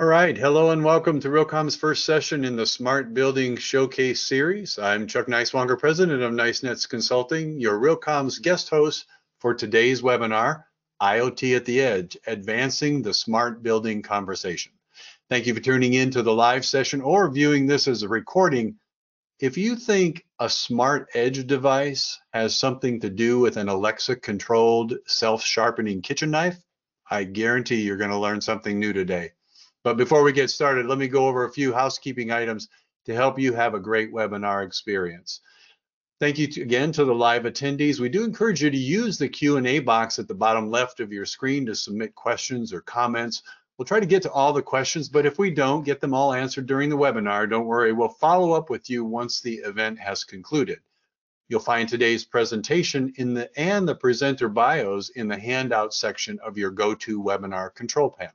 All right, hello and welcome to RealComm's first session in the Smart Building Showcase Series. I'm Chuck Nicewanger, President of Nicenets Consulting, your RealComm's guest host for today's webinar, IoT at the Edge, Advancing the Smart Building Conversation. Thank you for tuning in to the live session or viewing this as a recording. If you think a smart edge device has something to do with an Alexa-controlled self-sharpening kitchen knife, I guarantee you're going to learn something new today. But before we get started, let me go over a few housekeeping items to help you have a great webinar experience. Thank you again to the live attendees. We do encourage you to use the Q&A box at the bottom left of your screen to submit questions or comments. We'll try to get to all the questions, but if we don't get them all answered during the webinar, don't worry, we'll follow up with you once the event has concluded. You'll find today's presentation and the presenter bios in the handout section of your GoToWebinar control panel.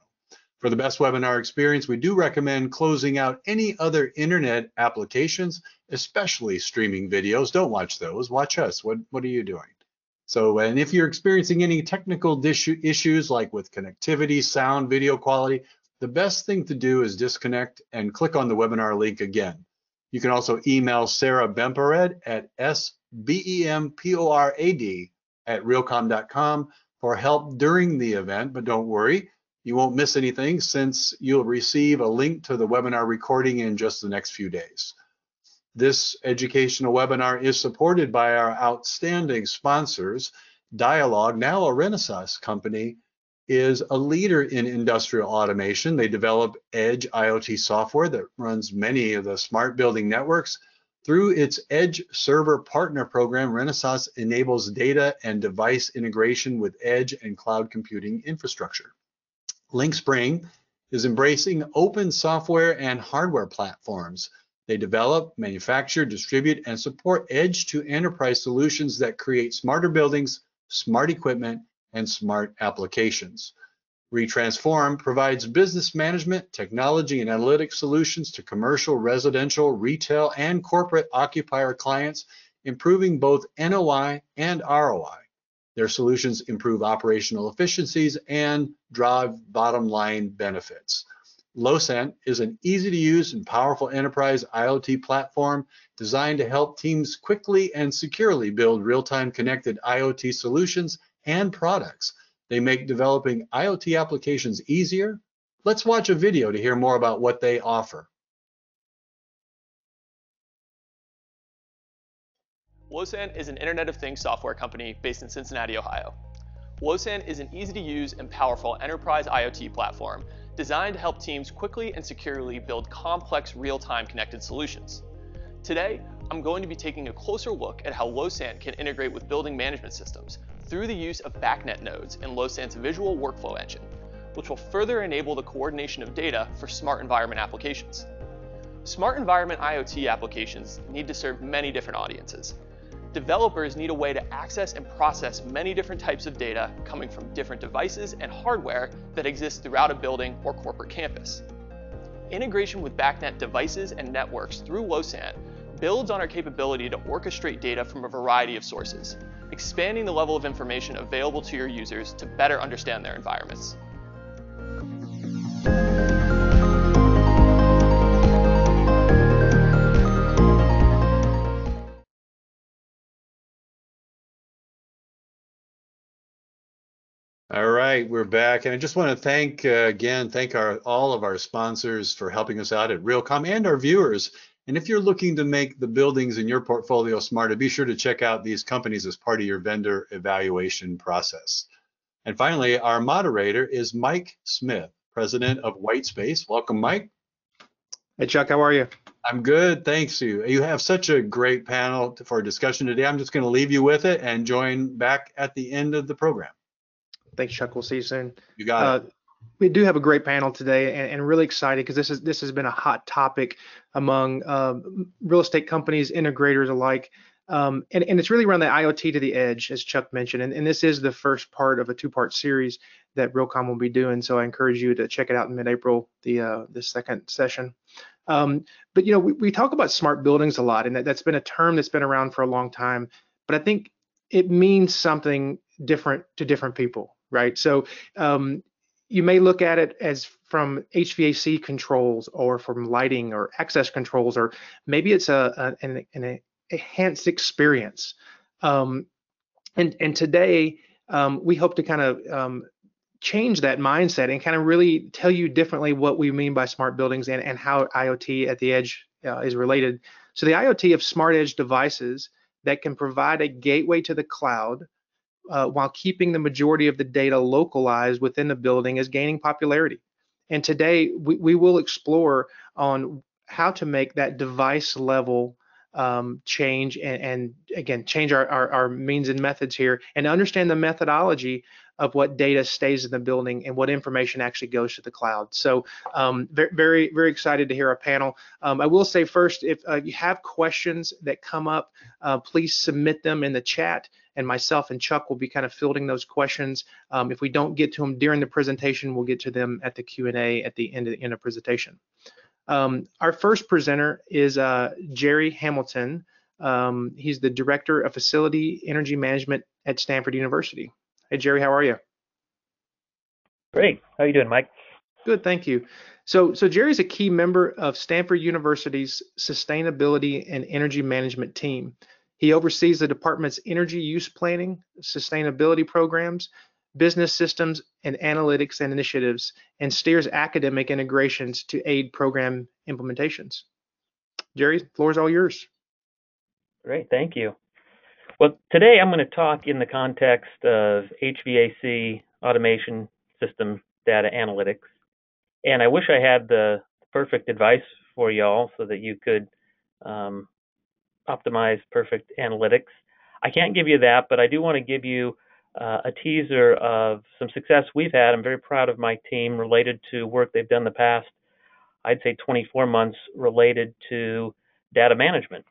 For the best webinar experience, we do recommend closing out any other internet applications, especially streaming videos. Don't watch those, watch us. What are you doing? So, and if you're experiencing any technical issues like with connectivity, sound, video quality, the best thing to do is disconnect and click on the webinar link again. You can also email Sarah Bemporad at sbemporad@realcomm.com for help during the event, but don't worry. You won't miss anything since you'll receive a link to the webinar recording in just the next few days. This educational webinar is supported by our outstanding sponsors. Dialog, now a Renesas company, is a leader in industrial automation. They develop edge IoT software that runs many of the smart building networks. Through its Edge Server Partner Program, Renesas enables data and device integration with edge and cloud computing infrastructure. LinkSpring is embracing open software and hardware platforms. They develop, manufacture, distribute, and support edge-to-enterprise solutions that create smarter buildings, smart equipment, and smart applications. Retransform provides business management, technology, and analytics solutions to commercial, residential, retail, and corporate occupier clients, improving both NOI and ROI. Their solutions improve operational efficiencies and drive bottom line benefits. LoSan is an easy to use and powerful enterprise IoT platform designed to help teams quickly and securely build real-time connected IoT solutions and products. They make developing IoT applications easier. Let's watch a video to hear more about what they offer. LoSan is an Internet of Things software company based in Cincinnati, Ohio. LoSan is an easy-to-use and powerful enterprise IoT platform designed to help teams quickly and securely build complex real-time connected solutions. Today, I'm going to be taking a closer look at how LoSan can integrate with building management systems through the use of BACnet nodes in LoSan's visual workflow engine, which will further enable the coordination of data for smart environment applications. Smart environment IoT applications need to serve many different audiences. Developers need a way to access and process many different types of data coming from different devices and hardware that exists throughout a building or corporate campus. Integration with BACnet devices and networks through LoSan builds on our capability to orchestrate data from a variety of sources, expanding the level of information available to your users to better understand their environments. All right, we're back, and I just want to thank all of our sponsors for helping us out at RealComm and our viewers. And if you're looking to make the buildings in your portfolio smarter, be sure to check out these companies as part of your vendor evaluation process. And finally, our moderator is Mike Smith, President of Whitespace. Welcome, Mike. Hey, Chuck, how are you? I'm good, thanks you. You have such a great panel for discussion today. I'm just going to leave you with it and join back at the end of the program. Thanks, Chuck. We'll see you soon. You got it. We do have a great panel today, and really excited because this has been a hot topic among real estate companies, integrators alike, and it's really around the IoT to the edge, as Chuck mentioned. And this is the first part of a two-part series that RealComm will be doing. So I encourage you to check it out in mid-April, the second session. But you know, we talk about smart buildings a lot, and that's been a term that's been around for a long time. But I think it means something different to different people. Right. So you may look at it as from HVAC controls or from lighting or access controls, or maybe it's an enhanced experience. And today, we hope to kind of change that mindset and kind of really tell you differently what we mean by smart buildings and how IoT at the edge is related. So the IoT of smart edge devices that can provide a gateway to the cloud while keeping the majority of the data localized within the building is gaining popularity. And today we will explore on how to make that device level change and again, change our means and methods here and understand the methodology of what data stays in the building and what information actually goes to the cloud. So very, very excited to hear our panel. I will say first, if you have questions that come up, please submit them in the chat, and myself and Chuck will be kind of fielding those questions. If we don't get to them during the presentation, we'll get to them at the Q&A at the end of presentation. Our first presenter is Jerry Hamilton. He's the Director of Facility Energy Management at Stanford University. Hey, Jerry, how are you? Great. How are you doing, Mike? Good, thank you. So Jerry's a key member of Stanford University's Sustainability and Energy Management team. He oversees the department's energy use planning, sustainability programs, business systems, and analytics and initiatives, and steers academic integrations to aid program implementations. Jerry, the floor is all yours. Great, thank you. Well, today I'm going to talk in the context of HVAC, automation, system data analytics. And I wish I had the perfect advice for y'all so that you could optimize perfect analytics. I can't give you that, but I do want to give you a teaser of some success we've had. I'm very proud of my team related to work they've done in the past, I'd say 24 months, related to data management.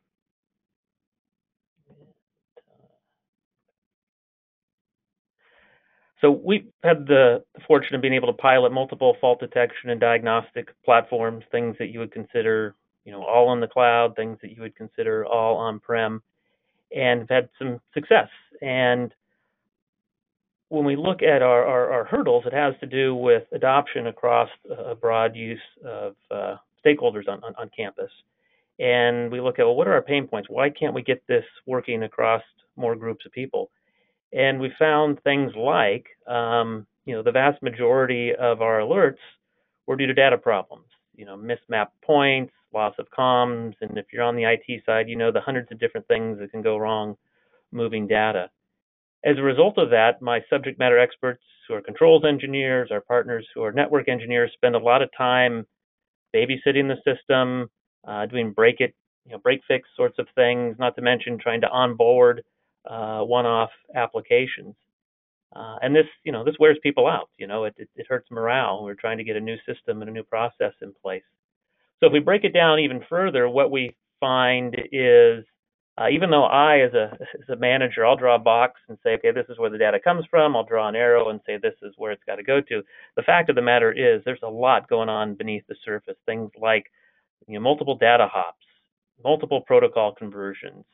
So we've had the fortune of being able to pilot multiple fault detection and diagnostic platforms, things that you would consider, all in the cloud, things that you would consider all on-prem, and have had some success. And when we look at our hurdles, it has to do with adoption across a broad use of stakeholders on campus. And we look at, well, what are our pain points? Why can't we get this working across more groups of people? And we found things like, the vast majority of our alerts were due to data problems, mismapped points, loss of comms, and if you're on the IT side, the hundreds of different things that can go wrong moving data. As a result of that, my subject matter experts who are controls engineers, our partners who are network engineers, spend a lot of time babysitting the system, doing break fix sorts of things, not to mention trying to onboard one-off applications, and this, this wears people out. It hurts morale. We're trying to get a new system and a new process in place. So if we break it down even further, what we find is, even though I, as a manager, I'll draw a box and say, okay, this is where the data comes from. I'll draw an arrow and say this is where it's got to go to. The fact of the matter is, there's a lot going on beneath the surface. Things like, multiple data hops, multiple protocol conversions.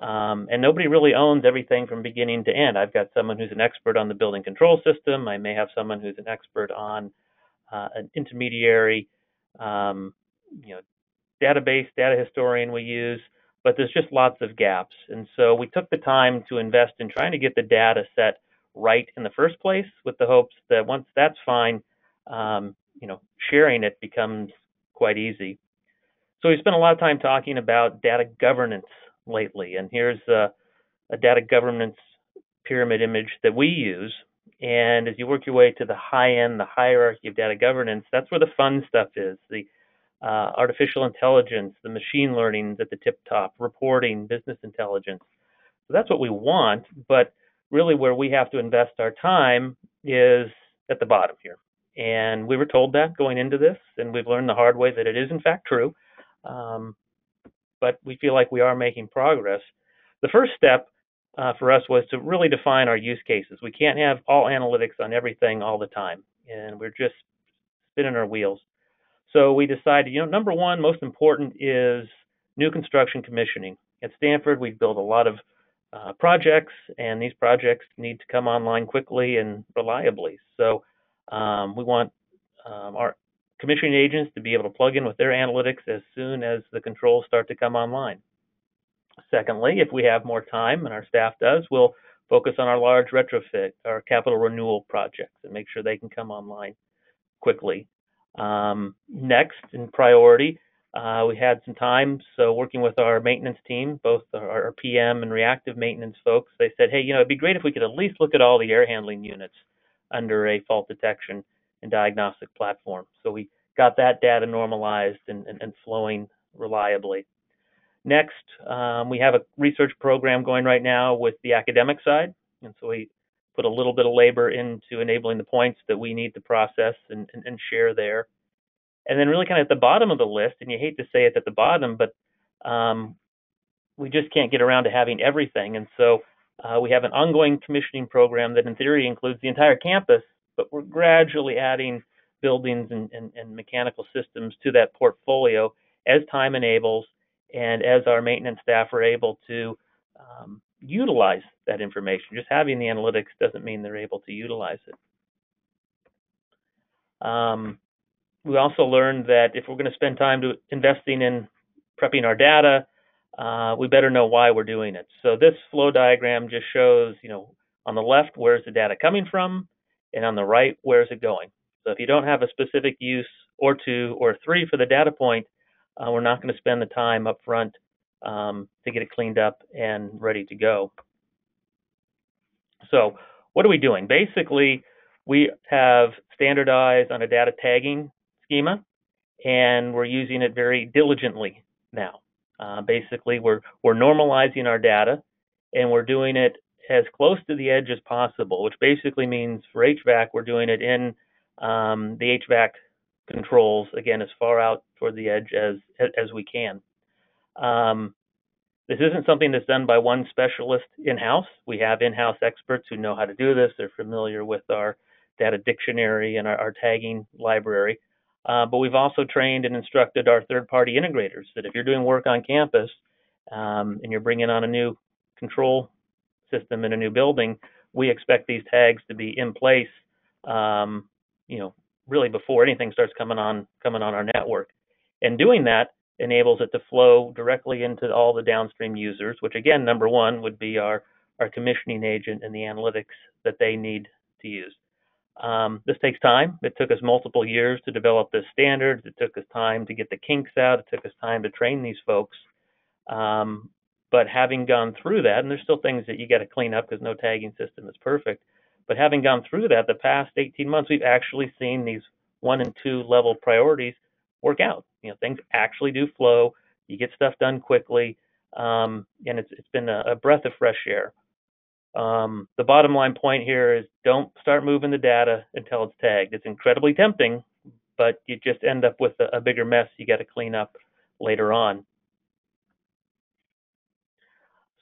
And nobody really owns everything from beginning to end. I've got someone who's an expert on the building control system. I may have someone who's an expert on an intermediary, database, data historian we use, but there's just lots of gaps. And so we took the time to invest in trying to get the data set right in the first place, with the hopes that once that's fine, sharing it becomes quite easy. So we spent a lot of time talking about data governance lately, and here's a data governance pyramid image that we use. And as you work your way to the high end, the hierarchy of data governance, that's where the fun stuff is: the artificial intelligence, the machine learning at the tip top, reporting, business intelligence. So that's what we want, but really where we have to invest our time is at the bottom here. And we were told that going into this, and we've learned the hard way that it is in fact true. But we feel like we are making progress. The first step for us was to really define our use cases. We can't have all analytics on everything all the time, and we're just spinning our wheels. So we decided, number one, most important is new construction commissioning. At Stanford, we build a lot of projects, and these projects need to come online quickly and reliably. So we want our commissioning agents to be able to plug in with their analytics as soon as the controls start to come online. Secondly, if we have more time, and our staff does, we'll focus on our large retrofit, our capital renewal projects, and make sure they can come online quickly. Next, in priority, we had some time, so working with our maintenance team, both our PM and reactive maintenance folks, they said, hey, you know, it'd be great if we could at least look at all the air handling units under a fault detection and diagnostic platform. So we got that data normalized and flowing reliably. Next, we have a research program going right now with the academic side, and so we put a little bit of labor into enabling the points that we need to process and share there. And then really kind of at the bottom of the list, and you hate to say it at the bottom, but we just can't get around to having everything. And so we have an ongoing commissioning program that in theory includes the entire campus, but we're gradually adding buildings and mechanical systems to that portfolio as time enables and as our maintenance staff are able to utilize that information. Just having the analytics doesn't mean they're able to utilize it. We also learned that if we're going to spend time investing in prepping our data, we better know why we're doing it. So this flow diagram just shows, you know, on the left, where's the data coming from? And on the right, where's it going? So if you don't have a specific use or two or three for the data point, we're not going to spend the time up front to get it cleaned up and ready to go. So what are we doing? Basically, we have standardized on a data tagging schema, and we're using it very diligently now. Basically, we're normalizing our data, and we're doing it as close to the edge as possible, which basically means for HVAC, we're doing it in the HVAC controls, again, as far out toward the edge as we can. This isn't something that's done by one specialist in-house. We have in-house experts who know how to do this. They're familiar with our data dictionary and our tagging library. But we've also trained and instructed our third-party integrators that if you're doing work on campus and you're bringing on a new control system in a new building, we expect these tags to be in place, you know, really before anything starts coming on our network. And doing that enables it to flow directly into all the downstream users, which again, number one would be our commissioning agent and the analytics that they need to use. This takes time. It took us multiple years to develop this standard. It took us time to get the kinks out. It took us time to train these folks. But having gone through that, and there's still things that you got to clean up because no tagging system is perfect, but having gone through that the past 18 months, we've actually seen these 1 and 2 level priorities work out. You know, things actually do flow. You get stuff done quickly, and it's been a breath of fresh air. The bottom line point here is don't start moving the data until it's tagged. It's incredibly tempting, but you just end up with a bigger mess you got to clean up later on.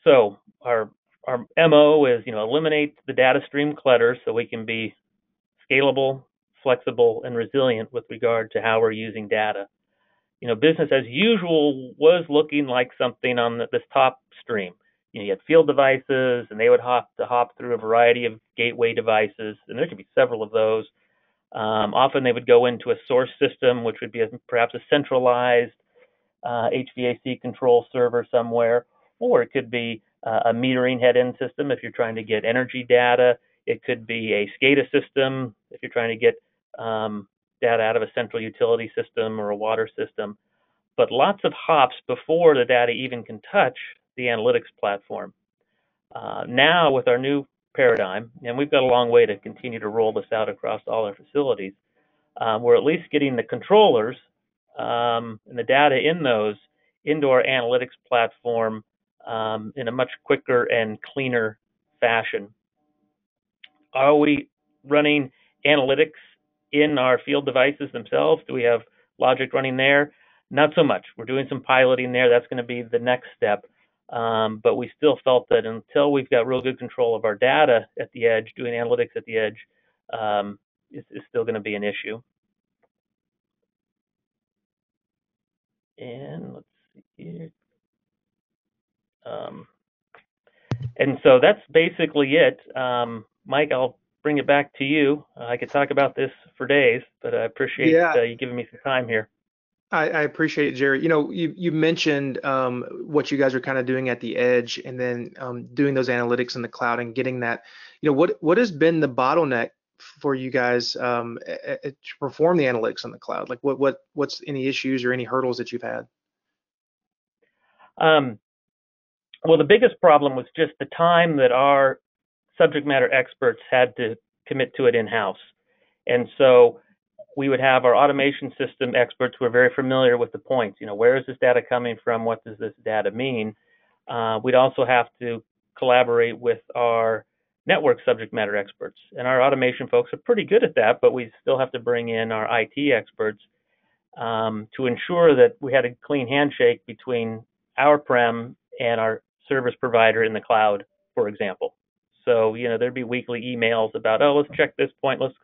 So our MO is, you know, eliminate the data stream clutter so we can be scalable, flexible, and resilient with regard to how we're using data. You know, business as usual was looking like something on this top stream. You know, you had field devices, and they would hop through a variety of gateway devices, and there could be several of those. Often they would go into a source system, which would be perhaps a centralized HVAC control server somewhere, or it could be a metering head-in system if you're trying to get energy data. It could be a SCADA system if you're trying to get data out of a central utility system or a water system. But lots of hops before the data even can touch the analytics platform. Now with our new paradigm, and we've got a long way to continue to roll this out across all our facilities, we're at least getting the controllers and the data in those into our analytics platform in a much quicker and cleaner fashion. Are we running analytics in our field devices themselves? Do we have logic running there? Not so much. We're doing some piloting there. That's going to be the next step. But we still felt that until we've got real good control of our data at the edge, doing analytics at the edge is still going to be an issue. And let's see here. And so that's basically it. Mike, I'll bring it back to you. I could talk about this for days, but I appreciate you giving me some time here. I appreciate it, Jerry. You know, you mentioned what you guys are kind of doing at the edge, and then doing those analytics in the cloud and getting that. You know, what has been the bottleneck for you guys to perform the analytics in the cloud? Like, what's any issues or any hurdles that you've had? Well, the biggest problem was just the time that our subject matter experts had to commit to it in-house, and so we would have our automation system experts who are very familiar with the points. You know, where is this data coming from? What does this data mean? We'd also have to collaborate with our network subject matter experts. And our automation folks are pretty good at that, but we still have to bring in our IT experts to ensure that we had a clean handshake between our prem and our service provider in the cloud, for example. So, you know, there'd be weekly emails about, oh, let's check this point, let's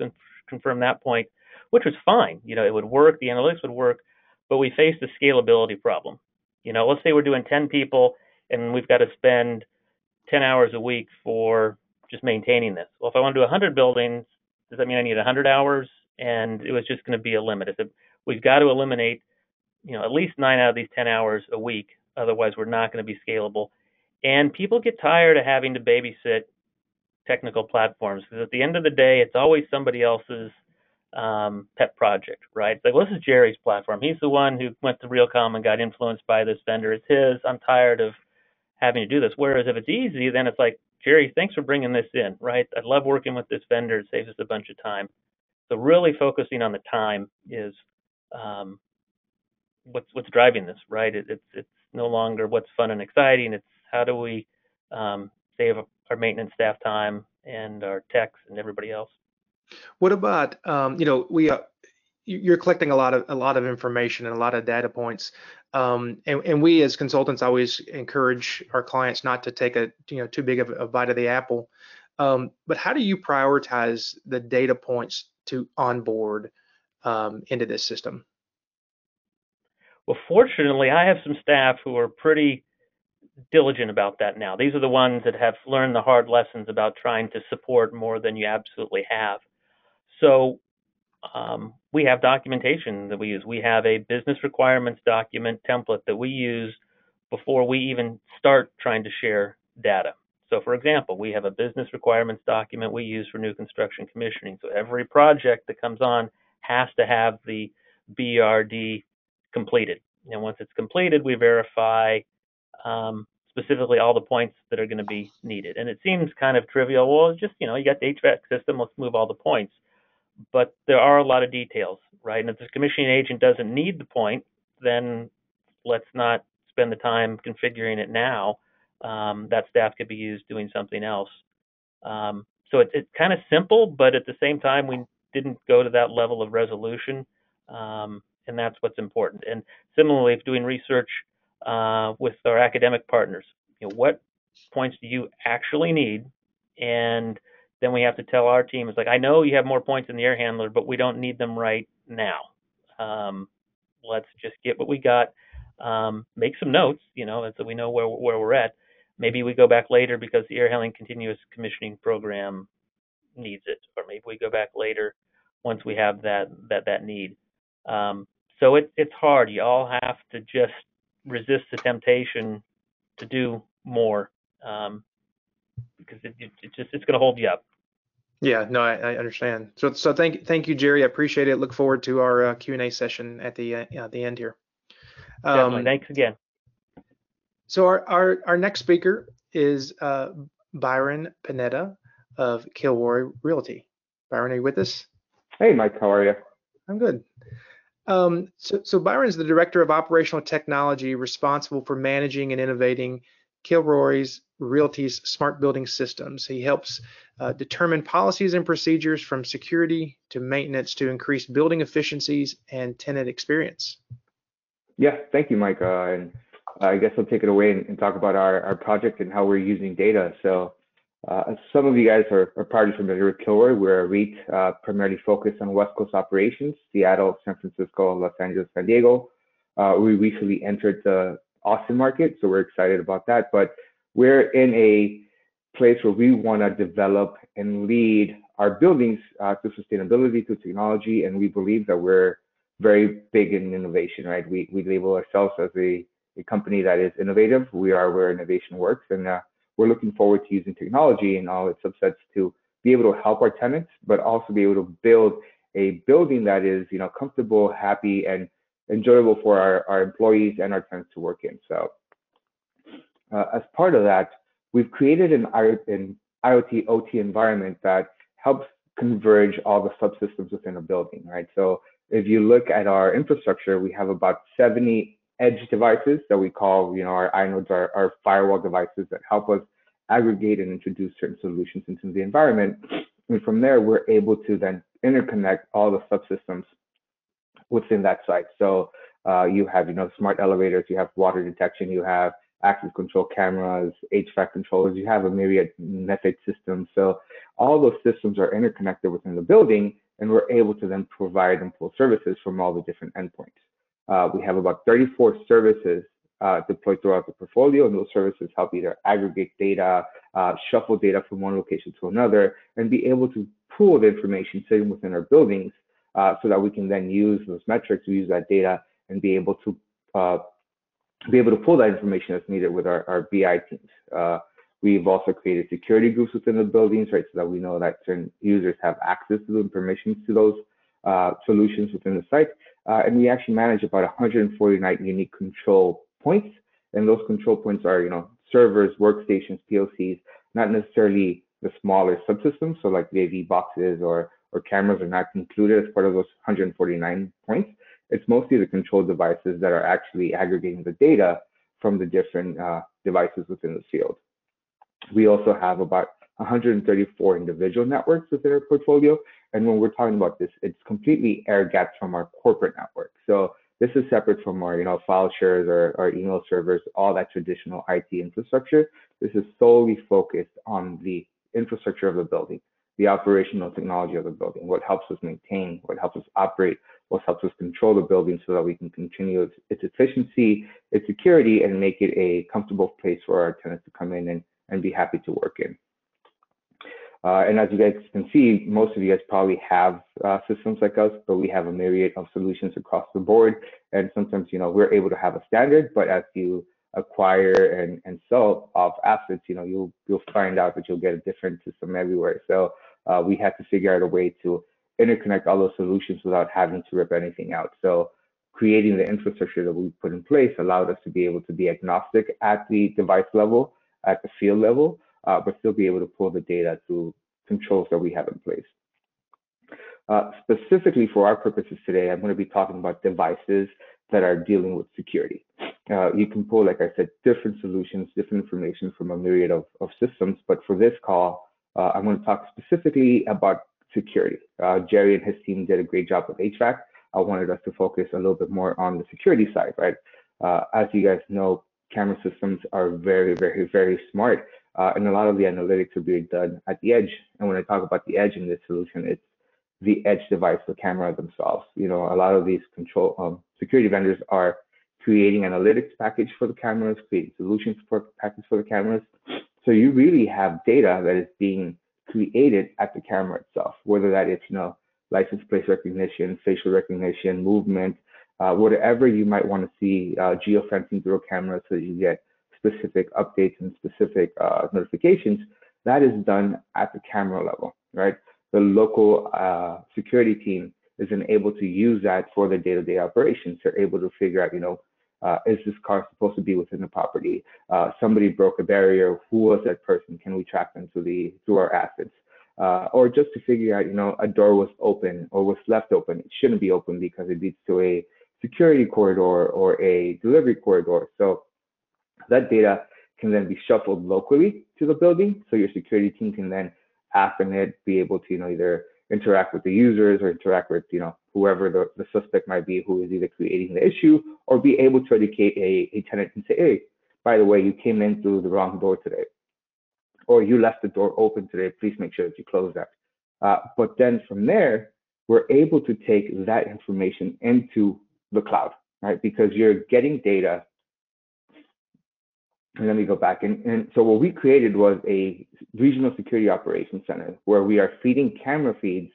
confirm that point, which was fine. You know, it would work, the analytics would work, but we faced a scalability problem. You know, let's say we're doing 10 people and we've got to spend 10 hours a week for just maintaining this. Well, if I want to do 100 buildings, does that mean I need 100 hours? And it was just going to be a limit. We've got to eliminate, you know, at least 9 out of these 10 hours a week. Otherwise, we're not going to be scalable. And people get tired of having to babysit technical platforms, because at the end of the day, it's always somebody else's pet project, right? It's like, well, this is Jerry's platform. He's the one who went to RealComm and got influenced by this vendor. It's his. I'm tired of having to do this. Whereas if it's easy, then it's like, Jerry, thanks for bringing this in, right? I love working with this vendor. It saves us a bunch of time. So really focusing on the time is what's driving this, right? It's no longer what's fun and exciting. It's how do we save our maintenance staff time and our techs and everybody else. What about you know, you're collecting a lot of information and a lot of data points, and we as consultants always encourage our clients not to take too big of a bite of the apple. But how do you prioritize the data points to onboard into this system? Well, fortunately, I have some staff who are pretty diligent about that now. These are the ones that have learned the hard lessons about trying to support more than you absolutely have. So we have documentation that we use. We have a business requirements document template that we use before we even start trying to share data. So for example, we have a business requirements document we use for new construction commissioning. So every project that comes on has to have the BRD completed. And once it's completed, we verify specifically all the points that are going to be needed. And it seems kind of trivial. Well, it's just, you know, you got the HVAC system, let's move all the points. But there are a lot of details, right? And if the commissioning agent doesn't need the point, then let's not spend the time configuring it now. That staff could be used doing something else. So it's kind of simple, but at the same time, we didn't go to that level of resolution. And that's what's important. And similarly, if doing research with our academic partners, you know, what points do you actually need? And then we have to tell our team, it's like, I know you have more points in the air handler, but we don't need them right now. Let's just get what we got, make some notes, you know, and so we know where we're at. Maybe we go back later because the air handling continuous commissioning program needs it, or maybe we go back later once we have that need. So it's hard. You all have to just resist the temptation to do more, because it's going to hold you up. Yeah, no, I understand. So thank you, Jerry. I appreciate it. Look forward to our Q&A session at the end here. Definitely. Thanks again. So our next speaker is Byron Panetta of Kilroy Realty. Byron, are you with us? Hey, Mike. How are you? I'm good. So Byron's the Director of Operational Technology, responsible for managing and innovating Kilroy Realty's smart building systems. He helps determine policies and procedures from security to maintenance to increase building efficiencies and tenant experience. Yeah, thank you, Mike. And I guess I'll take it away and talk about our project and how we're using data. So some of you guys are probably familiar with Kilroy. We're a REIT primarily focused on West Coast operations, Seattle, San Francisco, Los Angeles, San Diego. We recently entered the Austin market, so we're excited about that. But we're in a place where we want to develop and lead our buildings to sustainability, to technology, and we believe that we're very big in innovation, right? We label ourselves as a company that is innovative. We are where innovation works, and we're looking forward to using technology and all its subsets to be able to help our tenants, but also be able to build a building that is, you know, comfortable, happy, and enjoyable for our employees and our tenants to work in. So as part of that, we've created an IoT OT environment that helps converge all the subsystems within a building, right? So if you look at our infrastructure, we have about 70 edge devices that we call, you know, our iNodes, our firewall devices that help us aggregate and introduce certain solutions into the environment. And from there, we're able to then interconnect all the subsystems within that site. So you have, you know, smart elevators, you have water detection, you have access control cameras, HVAC controllers, you have a myriad method systems. So all those systems are interconnected within the building, and we're able to then provide and pull services from all the different endpoints. We have about 34 services deployed throughout the portfolio, and those services help either aggregate data, shuffle data from one location to another, and be able to pool the information sitting within our buildings so that we can then use those metrics, we use that data, and be able to pull that information as needed with our BI teams. We've also created security groups within the buildings, right, so that we know that certain users have access to the permissions to those solutions within the site. And we actually manage about 149 unique control points. And those control points are, you know, servers, workstations, PLCs, not necessarily the smaller subsystems. So like AV boxes or cameras are not included as part of those 149 points. It's mostly the control devices that are actually aggregating the data from the different devices within the field. We also have about 134 individual networks within our portfolio. And when we're talking about this, it's completely air-gapped from our corporate network. So this is separate from our, you know, file shares or our email servers, all that traditional IT infrastructure. This is solely focused on the infrastructure of the building, the operational technology of the building, what helps us maintain, what helps us operate, what helps us control the building so that we can continue its efficiency, its security, and make it a comfortable place for our tenants to come in and be happy to work in. And as you guys can see, most of you guys probably have systems like us, but we have a myriad of solutions across the board. And sometimes, you know, we're able to have a standard, but as you acquire and sell off assets, you know, you'll find out that you'll get a different system everywhere. So we had to figure out a way to interconnect all those solutions without having to rip anything out. So creating the infrastructure that we put in place allowed us to be able to be agnostic at the device level, at the field level, but still be able to pull the data through controls that we have in place. Specifically for our purposes today, I'm going to be talking about devices that are dealing with security. You can pull, like I said, different solutions, different information from a myriad of systems, but for this call, I'm going to talk specifically about security. Jerry and his team did a great job with HVAC. I wanted us to focus a little bit more on the security side, right? As you guys know, camera systems are very, very, very smart, and a lot of the analytics are being done at the edge. And when I talk about the edge in this solution, it's the edge device, the camera themselves. You know, a lot of these control security vendors are creating analytics package for the cameras, creating solutions for package for the cameras. So you really have data that is being created at the camera itself, whether that is, you know, license plate recognition, facial recognition, movement, whatever you might want to see, geofencing through a camera so that you get specific updates and specific notifications, that is done at the camera level, right? The local security team is then able to use that for the day-to-day operations. They're able to figure out, you know, is this car supposed to be within the property? Somebody broke a barrier. Who was that person? Can we track them through our assets? Or just to figure out, you know, a door was open or was left open. It shouldn't be open because it leads to a security corridor or a delivery corridor. So that data can then be shuffled locally to the building. So your security team can then, after it, be able to, you know, either interact with the users or interact with, you know, whoever the suspect might be who is either creating the issue, or be able to educate a tenant and say, hey, by the way, you came in through the wrong door today, or you left the door open today, please make sure that you close that. But then from there, we're able to take that information into the cloud, right? Because you're getting data And then we go back. And so what we created was a regional security operations center where we are feeding camera feeds,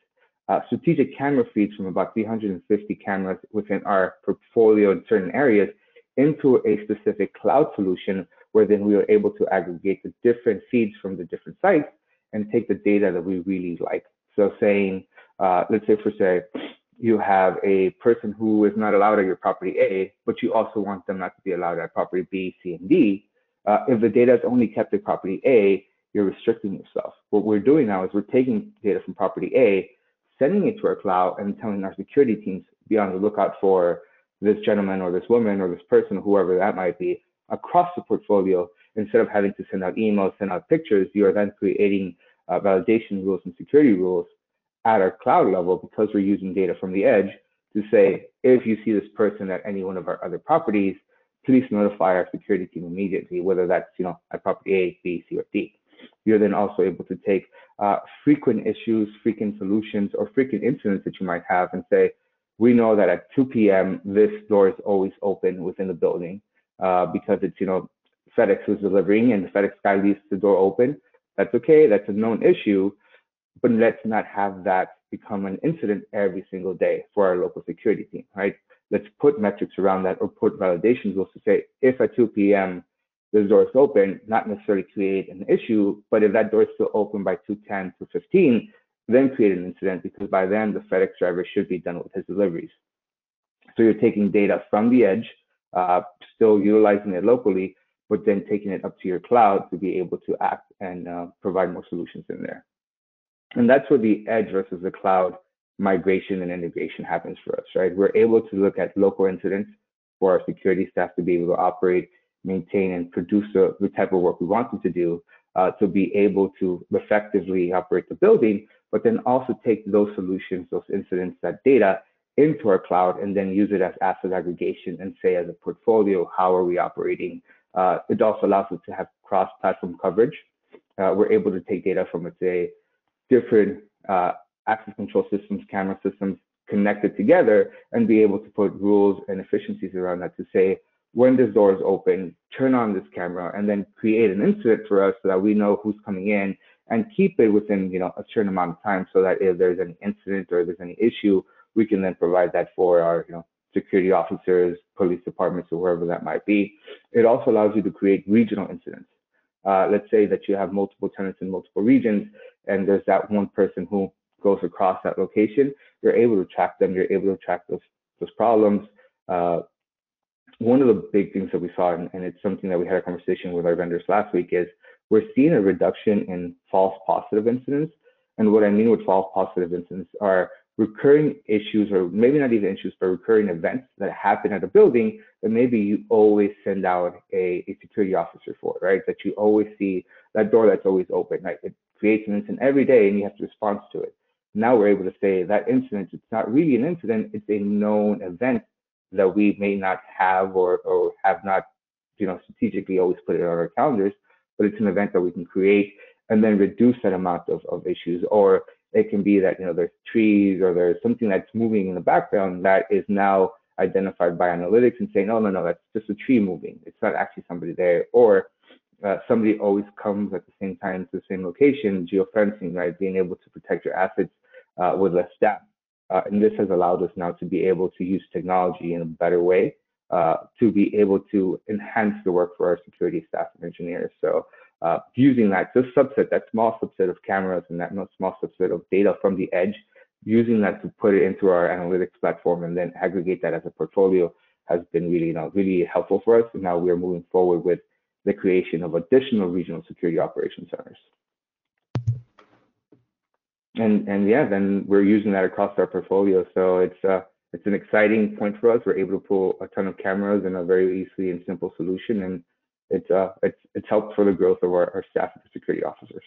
strategic camera feeds from about 350 cameras within our portfolio in certain areas into a specific cloud solution, where then we are able to aggregate the different feeds from the different sites and take the data that we really like. So saying, let's say for say, you have a person who is not allowed at your property A, but you also want them not to be allowed at property B, C, and D. If the data is only kept at property A, you're restricting yourself. What we're doing now is we're taking data from property A, sending it to our cloud, and telling our security teams, be on the lookout for this gentleman or this woman or this person, whoever that might be, across the portfolio. Instead of having to send out emails, send out pictures, you are then creating validation rules and security rules at our cloud level, because we're using data from the edge to say, if you see this person at any one of our other properties, please notify our security team immediately, whether that's, you know, at property A, B, C, or D. You're then also able to take frequent issues, frequent solutions, or frequent incidents that you might have and say, we know that at 2 p.m. this door is always open within the building because it's, you know, FedEx was delivering and the FedEx guy leaves the door open. That's okay, that's a known issue, but let's not have that become an incident every single day for our local security team, right? Let's put metrics around that or put validation rules to say, if at 2 p.m. this door is open, not necessarily create an issue, but if that door is still open by 2:10 to 15, then create an incident, because by then the FedEx driver should be done with his deliveries. So you're taking data from the edge, still utilizing it locally, but then taking it up to your cloud to be able to act and provide more solutions in there. And that's where the edge versus the cloud migration and integration happens for us, right? We're able to look at local incidents for our security staff to be able to operate, maintain, and produce the type of work we want them to do, to be able to effectively operate the building, but then also take those solutions, those incidents, that data into our cloud, and then use it as asset aggregation and say, as a portfolio, how are we operating? It also allows us to have cross-platform coverage. We're able to take data from, let's say, different access control systems, camera systems connected together, and be able to put rules and efficiencies around that to say, when this door is open, turn on this camera, and then create an incident for us so that we know who's coming in, and keep it within, you know, a certain amount of time, so that if there's any incident or there's any issue, we can then provide that for our, you know, security officers, police departments, or wherever that might be. It also allows you to create regional incidents. Let's say that you have multiple tenants in multiple regions, and there's that one person who goes across that location. You're able to track them. You're able to track those problems. One of the big things that we saw, and it's something that we had a conversation with our vendors last week, is we're seeing a reduction in false positive incidents. And what I mean with false positive incidents are recurring issues, or maybe not even issues, but recurring events that happen at a building that maybe you always send out a security officer for, right? That you always see, that door that's always open, right? It creates an incident every day and you have to respond to it. Now we're able to say that incident, it's not really an incident, it's a known event that we may not have or have not, you know, strategically always put it on our calendars, but it's an event that we can create and then reduce that amount of issues. Or it can be that, you know, there's trees or there's something that's moving in the background that is now identified by analytics and saying, no, that's just a tree moving. It's not actually somebody there. Or somebody always comes at the same time to the same location, geofencing, right? Being able to protect your assets with less staff. And this has allowed us now to be able to use technology in a better way to be able to enhance the work for our security staff and engineers. So using that, this subset, that small subset of cameras and that small subset of data from the edge, using that to put it into our analytics platform and then aggregate that as a portfolio has been really, you know, really helpful for us. And now we're moving forward with the creation of additional regional security operations centers. And yeah, then we're using that across our portfolio. So it's an exciting point for us. We're able to pull a ton of cameras in a very easy and simple solution. And it's helped for the growth of our staff and security officers.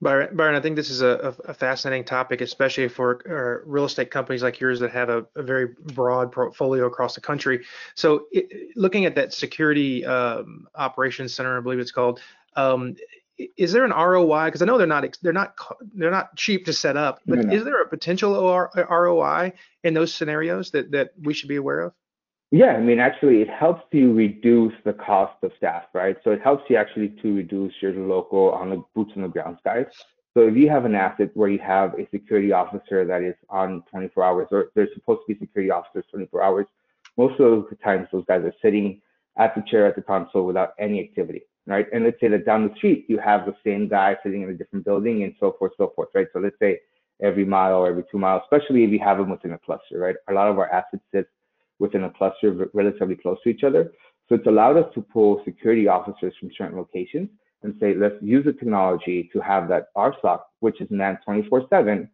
Byron, I think this is a fascinating topic, especially for real estate companies like yours that have a very broad portfolio across the country. So looking at that security operations center, I believe it's called, is there an ROI? Because I know they're not cheap to set up, but is there a potential ROI in those scenarios that we should be aware of? Yeah, I mean, actually, it helps you reduce the cost of staff, right? So it helps you actually to reduce your local on the boots on the ground guys. So if you have an asset where you have a security officer that is on 24 hours, or there's supposed to be security officers 24 hours, most of the times those guys are sitting at the chair at the console without any activity, right? And let's say that down the street, you have the same guy sitting in a different building and so forth, right? So let's say every mile or every 2 miles, especially if you have them within a cluster, right? A lot of our assets sit within a cluster relatively close to each other. So it's allowed us to pull security officers from certain locations and say, let's use the technology to have that RSOC, which is manned 24/7,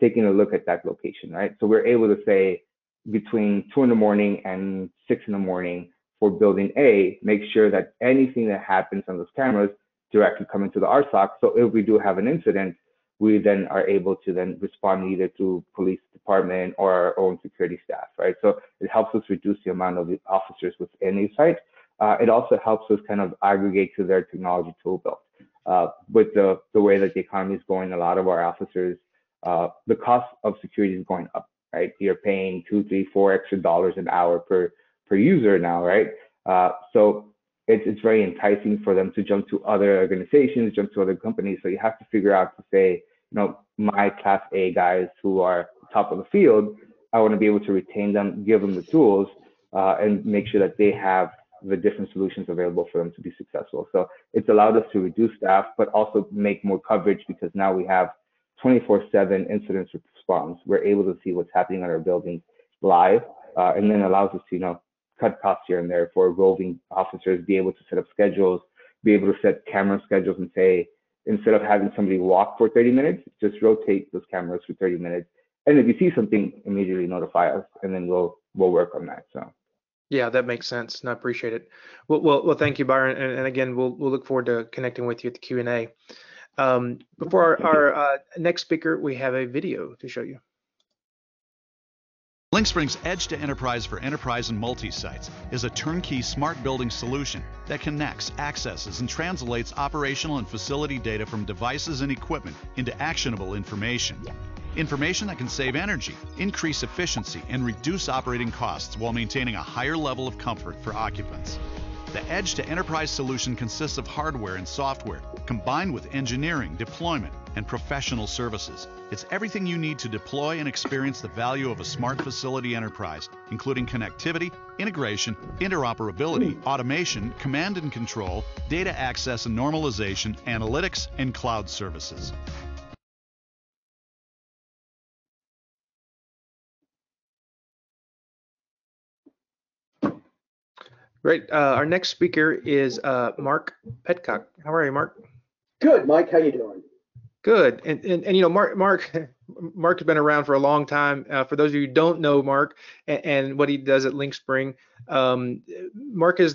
taking a look at that location, right? So we're able to say between 2 in the morning and 6 in the morning for building A, make sure that anything that happens on those cameras directly come into the RSOC. So if we do have an incident, we then are able to then respond either to police department or our own security staff, right? So it helps us reduce the amount of the officers within a site. It also helps us kind of aggregate to their technology tool belt. With the way that the economy is going, a lot of our officers, the cost of security is going up, right? You're paying $2, $3, $4 extra dollars an hour per user now, right? So it's very enticing for them to jump to other organizations, jump to other companies. So you have to figure out to say, you know, my class A guys who are top of the field, I want to be able to retain them, give them the tools, and make sure that they have the different solutions available for them to be successful. So it's allowed us to reduce staff, but also make more coverage because now we have 24/7 incident response. We're able to see what's happening on our building live, and then allows us to, you know, cut costs here and there for roving officers, be able to set up schedules, be able to set camera schedules and say, instead of having somebody walk for 30 minutes, just rotate those cameras for 30 minutes. And if you see something, immediately notify us and then we'll work on that. So yeah, that makes sense. And I appreciate it. Well, thank you, Byron. And again, we'll look forward to connecting with you at the Q&A. Before our next speaker, we have a video to show you. LinkSpring's Edge to Enterprise for Enterprise and Multi-Sites is a turnkey smart building solution that connects, accesses, and translates operational and facility data from devices and equipment into actionable information. Information that can save energy, increase efficiency, and reduce operating costs while maintaining a higher level of comfort for occupants. The Edge to Enterprise solution consists of hardware and software combined with engineering, deployment, and professional services. It's everything you need to deploy and experience the value of a smart facility enterprise, including connectivity, integration, interoperability, automation, command and control, data access and normalization, analytics, and cloud services. Great. Our next speaker is Mark Petock. How are you, Mark? Good, Mike. How you doing? Good. And you know, Mark has been around for a long time. For those of you who don't know Mark and what he does at LinkSpring, Mark is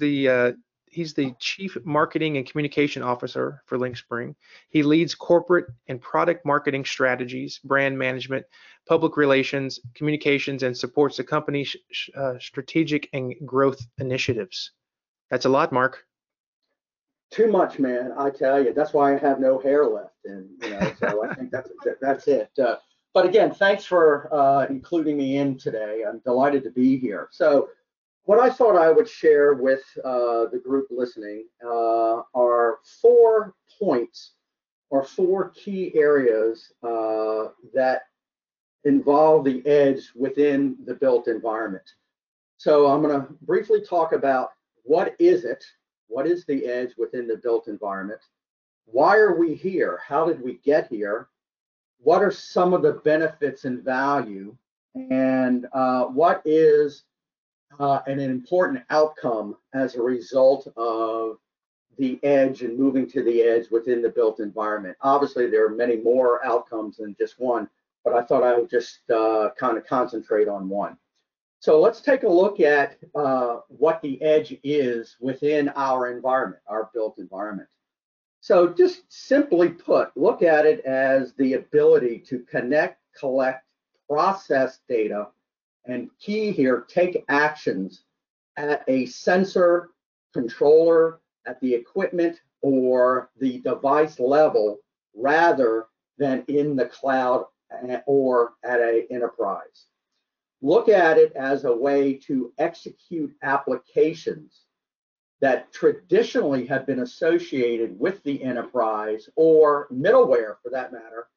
he's the Chief Marketing and Communication Officer for LinkSpring. He leads corporate and product marketing strategies, brand management, public relations, communications, and supports the company's strategic and growth initiatives. That's a lot, Mark. Too much, man. I tell you, that's why I have no hair left, and you know, so I think that's it. But again, thanks for including me in today. I'm delighted to be here. So, what I thought I would share with the group listening are 4 points or 4 key areas that involve the edge within the built environment. So, I'm going to briefly talk about what is it. What is the edge within the built environment? Why are we here? How did we get here? What are some of the benefits and value? And what is an important outcome as a result of the edge and moving to the edge within the built environment? Obviously, there are many more outcomes than just one, but I thought I would just kind of concentrate on one. So let's take a look at what the edge is within our environment, our built environment. So just simply put, look at it as the ability to connect, collect, process data, and key here, take actions at a sensor, controller, at the equipment, or the device level, rather than in the cloud or at an enterprise. look at it as a way to execute applications that traditionally have been associated with the enterprise, or middleware for that matter,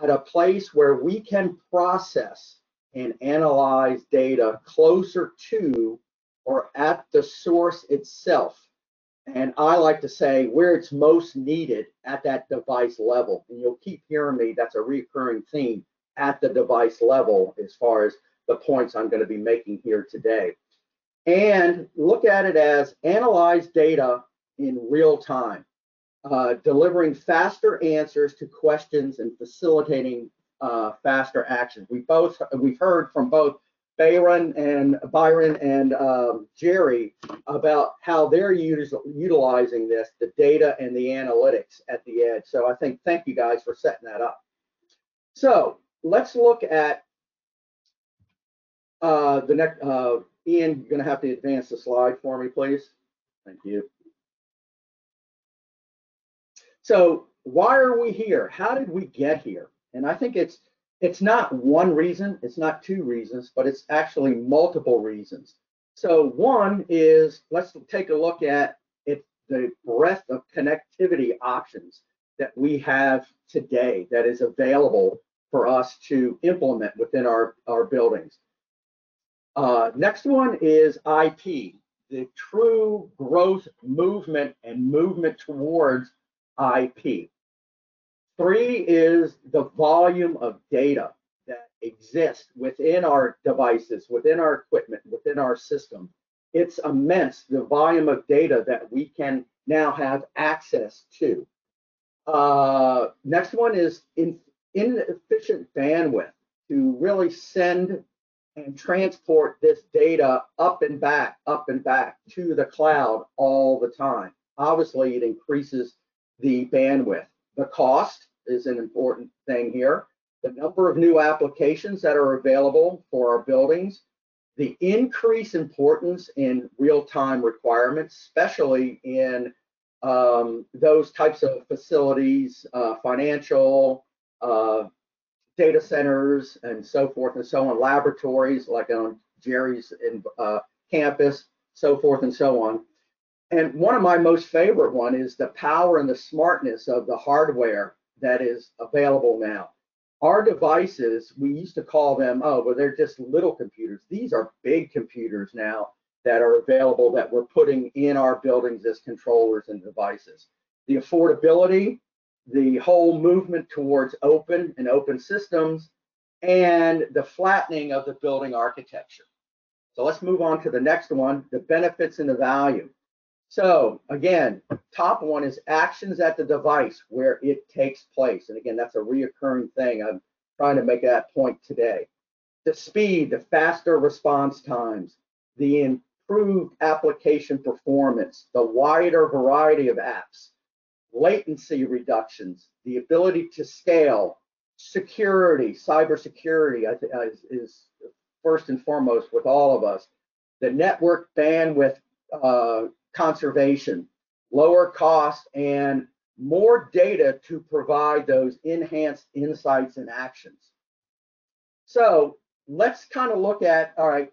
at a place where we can process and analyze data closer to or at the source itself. And I like to say where it's most needed, at that device level. And you'll keep hearing me, that's a recurring theme, at the device level, as far as the points I'm going to be making here today. And look at it as analyze data in real time, delivering faster answers to questions and facilitating faster actions. We've heard from both Byron and Jerry about how they're utilizing this, the data and the analytics at the edge. So I think, thank you guys for setting that up. So let's look at the next. Ian, you're going to have to advance the slide for me, please. Thank you. So why are we here? How did we get here? And I think it's not one reason, it's not two reasons, but it's actually multiple reasons. So one is, let's take a look at it, the breadth of connectivity options that we have today that is available for us to implement within our buildings. Next one is IP, the true growth movement and movement towards IP. Three is the volume of data that exists within our devices, within our equipment, within our system. It's immense, the volume of data that we can now have access to. Next one is inefficient bandwidth to really send and transport this data up and back to the cloud all the time. Obviously, it increases the bandwidth. The cost is an important thing here. The number of new applications that are available for our buildings, the increased importance in real-time requirements, especially in those types of facilities, financial, data centers, and so forth and so on, laboratories like on Jerry's campus, so forth and so on. And one of my most favorite one is the power and the smartness of the hardware that is available now. Our devices, we used to call them, oh, well, they're just little computers. These are big computers now that are available that we're putting in our buildings as controllers and devices. The affordability, the whole movement towards open and open systems, and the flattening of the building architecture. So let's move on to the next one, the benefits and the value. So again, top one is actions at the device where it takes place. And again, that's a reoccurring thing. I'm trying to make that point today. The speed, the faster response times, the improved application performance, the wider variety of apps, latency reductions, the ability to scale, security, cybersecurity is first and foremost with all of us, the network bandwidth conservation, lower cost, and more data to provide those enhanced insights and actions. So let's kind of look at, all right,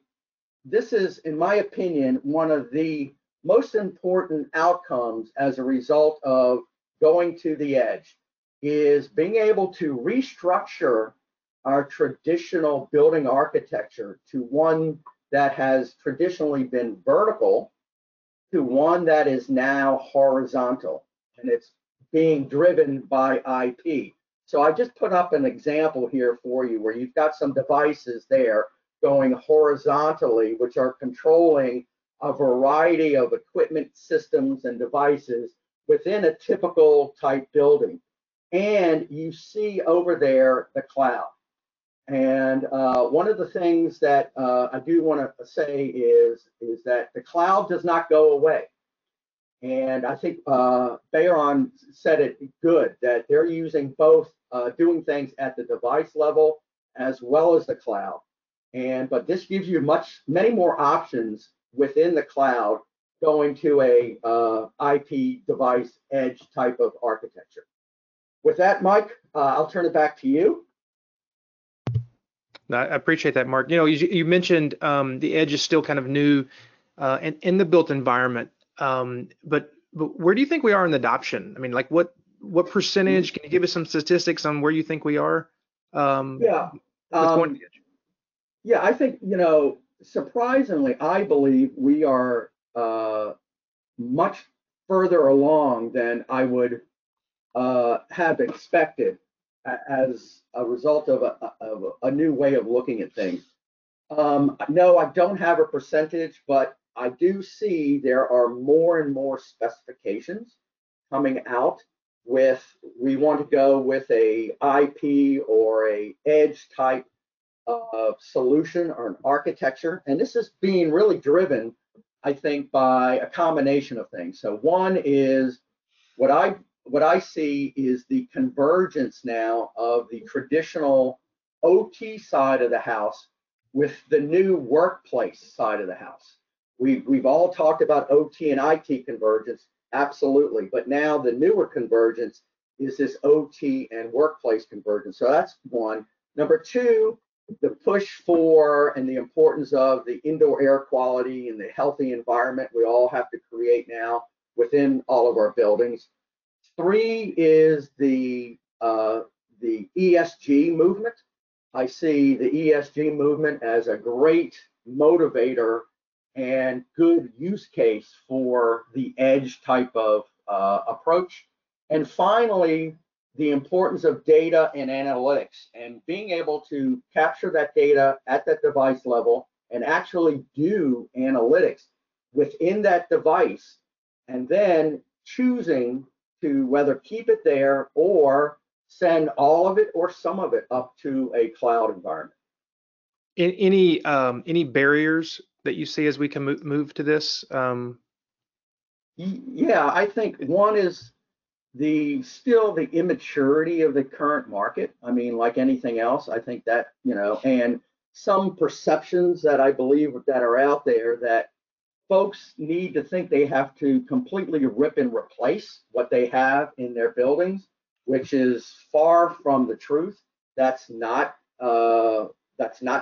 this is, in my opinion, one of the most important outcomes as a result of going to the edge is being able to restructure our traditional building architecture to one that has traditionally been vertical to one that is now horizontal, and it's being driven by IP. So I just put up an example here for you where you've got some devices there going horizontally, which are controlling a variety of equipment, systems, and devices within a typical type building. And you see over there the cloud. And one of the things that I do want to say is that the cloud does not go away. And I think Byron said it good, that they're using both, doing things at the device level as well as the cloud. But this gives you many more options within the cloud going to a IP device edge type of architecture. With that, Mike, I'll turn it back to you. I appreciate that, Mark. You know, you mentioned the edge is still kind of new in the built environment, but where do you think we are in adoption? I mean, like what percentage? Can you give us some statistics on where you think we are? Yeah, I think, you know, surprisingly, I believe we are much further along than I would have expected as a result of a new way of looking at things. No, I don't have a percentage, but I do see there are more and more specifications coming out with, we want to go with a IP or a edge type of solution or an architecture. And this is being really driven, I think, by a combination of things. So one is what I see is the convergence now of the traditional OT side of the house with the new workplace side of the house. We've all talked about OT and IT convergence, absolutely, but now the newer convergence is this OT and workplace convergence. So that's one. Number two, the push for and the importance of the indoor air quality and the healthy environment we all have to create now within all of our buildings. Three is the ESG movement. I see the ESG movement as a great motivator and good use case for the edge type of approach. And finally, the importance of data and analytics and being able to capture that data at that device level and actually do analytics within that device, and then choosing to whether keep it there or send all of it or some of it up to a cloud environment. Any barriers that you see as we can move to this? Yeah, I think one is still the immaturity of the current market. I mean, like anything else, I think that, you know, and some perceptions that I believe that are out there that folks need to think they have to completely rip and replace what they have in their buildings, which is far from the truth. That's not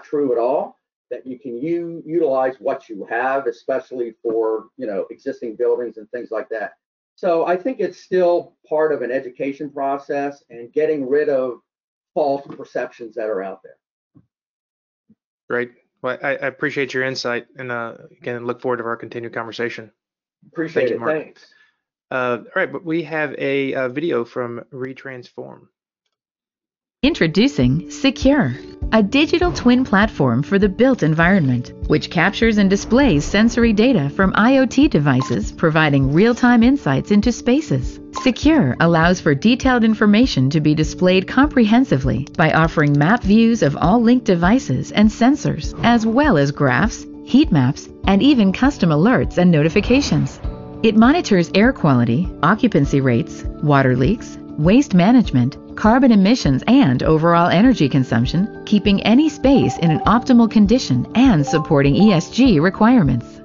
true at all. That you can utilize what you have, especially for, you know, existing buildings and things like that. So I think it's still part of an education process and getting rid of false perceptions that are out there. Great. Well, I appreciate your insight, and again, look forward to our continued conversation. Appreciate it, Mark. Thanks. All right, but we have a video from Retransform. Introducing Secure, a digital twin platform for the built environment, which captures and displays sensory data from IoT devices, providing real-time insights into spaces. Secure allows for detailed information to be displayed comprehensively by offering map views of all linked devices and sensors, as well as graphs, heat maps, and even custom alerts and notifications. It monitors air quality, occupancy rates, water leaks, waste management, carbon emissions, and overall energy consumption, keeping any space in an optimal condition and supporting ESG requirements.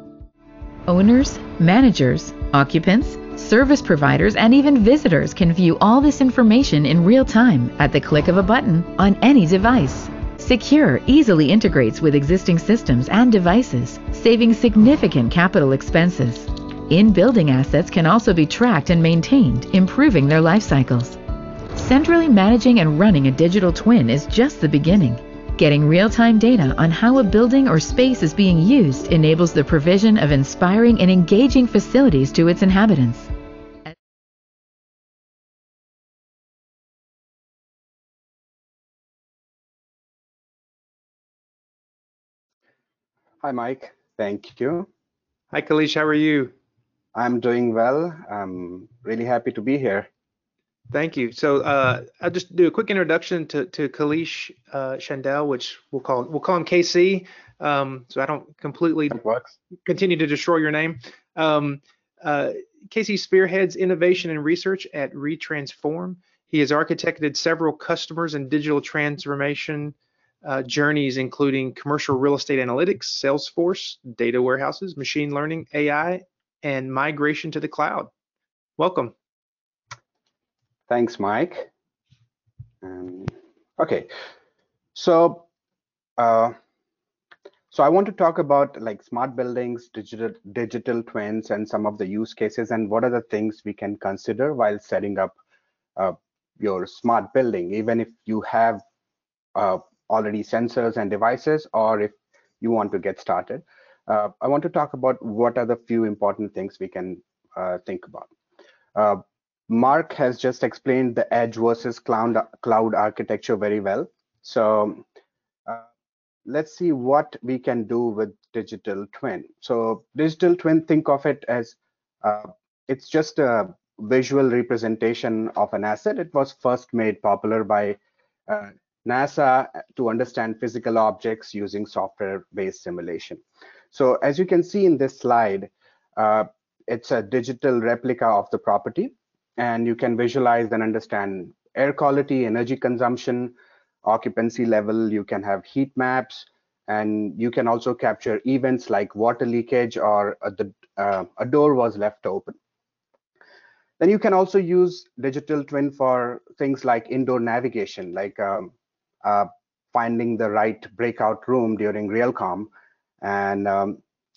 Owners, managers, occupants, service providers, and even visitors can view all this information in real time at the click of a button on any device. Secure easily integrates with existing systems and devices, saving significant capital expenses. In-building assets can also be tracked and maintained, improving their life cycles. Centrally managing and running a digital twin is just the beginning. Getting real-time data on how a building or space is being used enables the provision of inspiring and engaging facilities to its inhabitants. Hi, Mike. Thank you. Hi, Kailash. How are you? I'm doing well. I'm really happy to be here. Thank you. So I'll just do a quick introduction to Kailash Shandel, which we'll call him KC. So I don't completely continue to destroy your name. KC spearheads innovation and research at Retransform. He has architected several customers and digital transformation journeys, including commercial real estate analytics, Salesforce, data warehouses, machine learning, AI, and migration to the cloud. Welcome. Thanks, Mike. Okay, so So I want to talk about like smart buildings, digital twins, and some of the use cases, and what are the things we can consider while setting up your smart building, even if you have already sensors and devices, or if you want to get started. I want to talk about what are the few important things we can think about. Mark has just explained the edge versus cloud architecture very well. So let's see what we can do with digital twin. So digital twin, think of it as it's just a visual representation of an asset. It was first made popular by NASA to understand physical objects using software-based simulation. So as you can see in this slide, it's a digital replica of the property, and you can visualize and understand air quality, energy consumption, occupancy level. You can have heat maps, and you can also capture events like water leakage or a door was left open. Then you can also use digital twin for things like indoor navigation, like finding the right breakout room during RealComm, and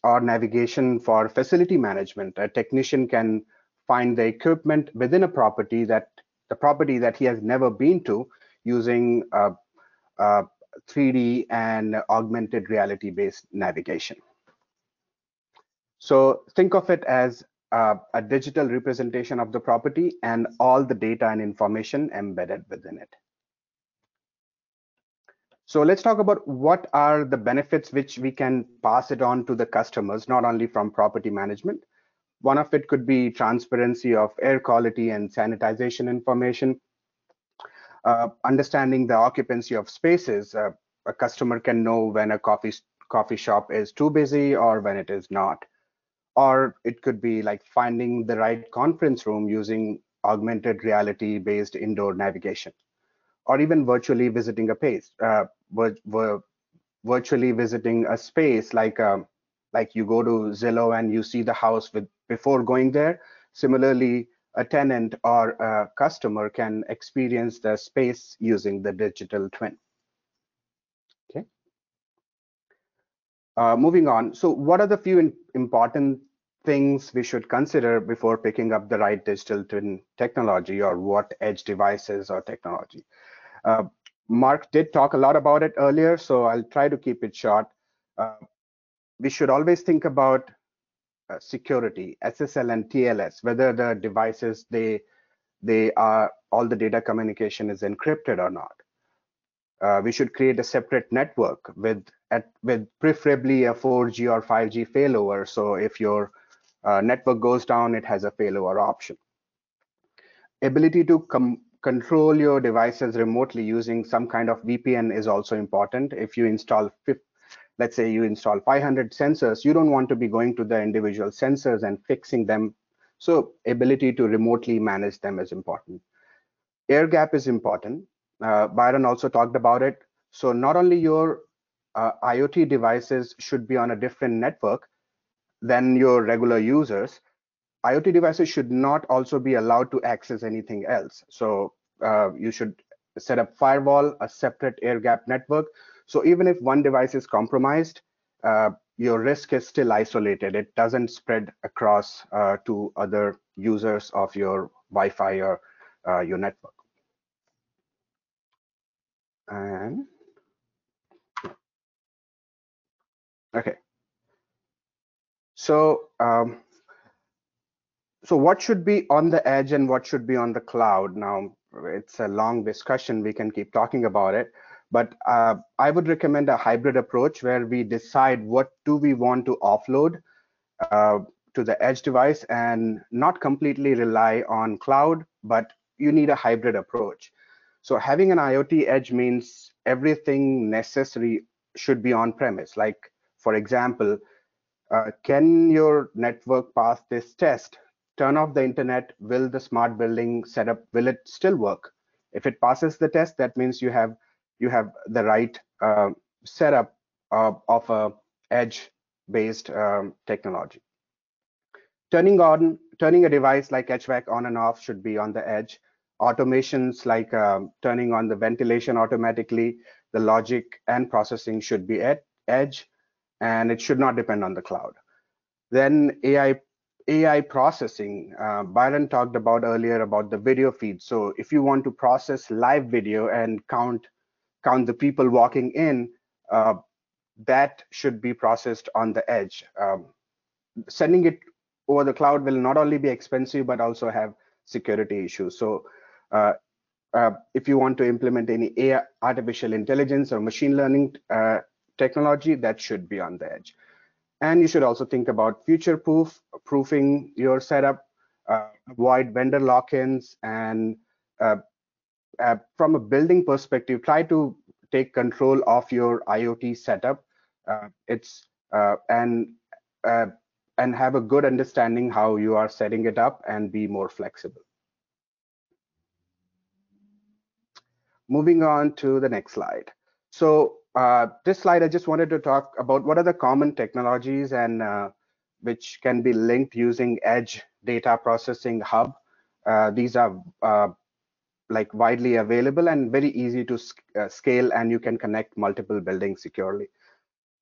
or navigation for facility management. A technician can find the equipment within a property that he has never been to, using 3D and augmented reality based navigation. So think of it as a digital representation of the property and all the data and information embedded within it. So let's talk about what are the benefits which we can pass it on to the customers, not only from property management. One of it could be transparency of air quality and sanitization information. Understanding the occupancy of spaces, a customer can know when a coffee shop is too busy or when it is not. Or it could be like finding the right conference room using augmented reality based indoor navigation, or even virtually visiting a space. Virtually visiting a space, like you go to Zillow and you see the house before going there. Similarly, a tenant or a customer can experience the space using the digital twin. Okay. Moving on. So what are the few important things we should consider before picking up the right digital twin technology, or what edge devices or technology? Mark did talk a lot about it earlier, so I'll try to keep it short. We should always think about security, SSL and TLS, whether the devices they are, all the data communication is encrypted or not. We should create a separate network with preferably a 4G or 5G failover. So if your network goes down, it has a failover option. Ability to control your devices remotely using some kind of VPN is also important. If you install, let's say you install 500 sensors, you don't want to be going to the individual sensors and fixing them. So ability to remotely manage them is important. Air gap is important. Byron also talked about it. So not only your IoT devices should be on a different network than your regular users, IoT devices should not also be allowed to access anything else. So you should set up firewall, a separate air gap network. So even if one device is compromised, your risk is still isolated. It doesn't spread across to other users of your Wi-Fi or your network. And okay, so so what should be on the edge and what should be on the cloud? Now it's a long discussion. We can keep talking about it. But I would recommend a hybrid approach where we decide what do we want to offload to the edge device and not completely rely on cloud, but you need a hybrid approach. So having an IoT edge means everything necessary should be on premise. Like, for example, can your network pass this test? Turn off the internet, will the smart building setup, will it still work? If it passes the test, that means you have the right setup of a edge-based technology. Turning a device like HVAC on and off should be on the edge. automations like turning on the ventilation automatically, the logic and processing should be at edge, and it should not depend on the cloud. Then AI processing, Byron talked about earlier about the video feed. So if you want to process live video and count the people walking in, that should be processed on the edge. Sending it over the cloud will not only be expensive, but also have security issues. So if you want to implement any AI, artificial intelligence or machine learning technology, that should be on the edge. And you should also think about future-proofing your setup, avoid vendor lock-ins, and from a building perspective, try to take control of your IoT setup. And have a good understanding how you are setting it up and be more flexible. Moving on to the next slide. So this slide, I just wanted to talk about what are the common technologies and which can be linked using edge data processing hub. These are like widely available and very easy to scale, and you can connect multiple buildings securely.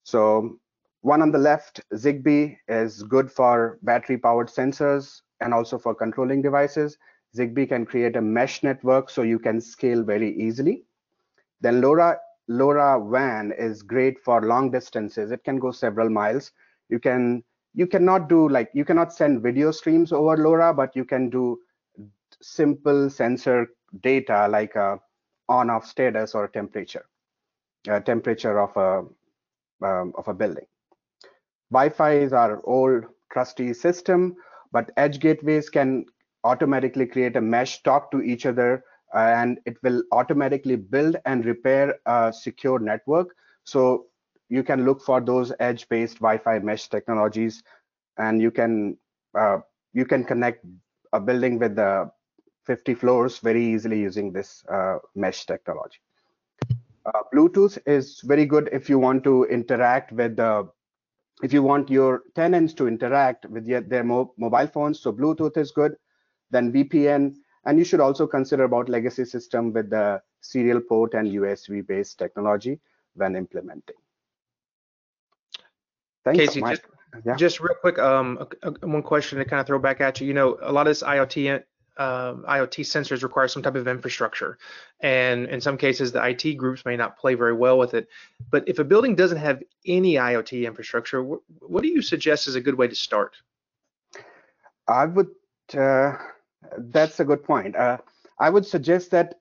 So one on the left, Zigbee is good for battery-powered sensors and also for controlling devices. Zigbee can create a mesh network so you can scale very easily. Then LoRaWAN is great for long distances. It can go several miles. You cannot send video streams over LoRa, but you can do simple sensor data like a on-off status or temperature of a building. Wi-Fi is our old trusty system, but edge gateways can automatically create a mesh, talk to each other, and it will automatically build and repair a secure network. So you can look for those edge-based Wi-Fi mesh technologies, and you can connect a building with 50 floors very easily using this mesh technology. Bluetooth is very good if you want to interact with if you want your tenants to interact with their mobile phones, so Bluetooth is good. Then VPN, and you should also consider about legacy system with the serial port and USB based technology when implementing. Thanks, Casey, Mike. Just real quick, one question to kind of throw back at you. You know, a lot of this IoT sensors require some type of infrastructure, and in some cases the IT groups may not play very well with it. But if a building doesn't have any IoT infrastructure, what do you suggest is a good way to start? I would that's a good point. I would suggest that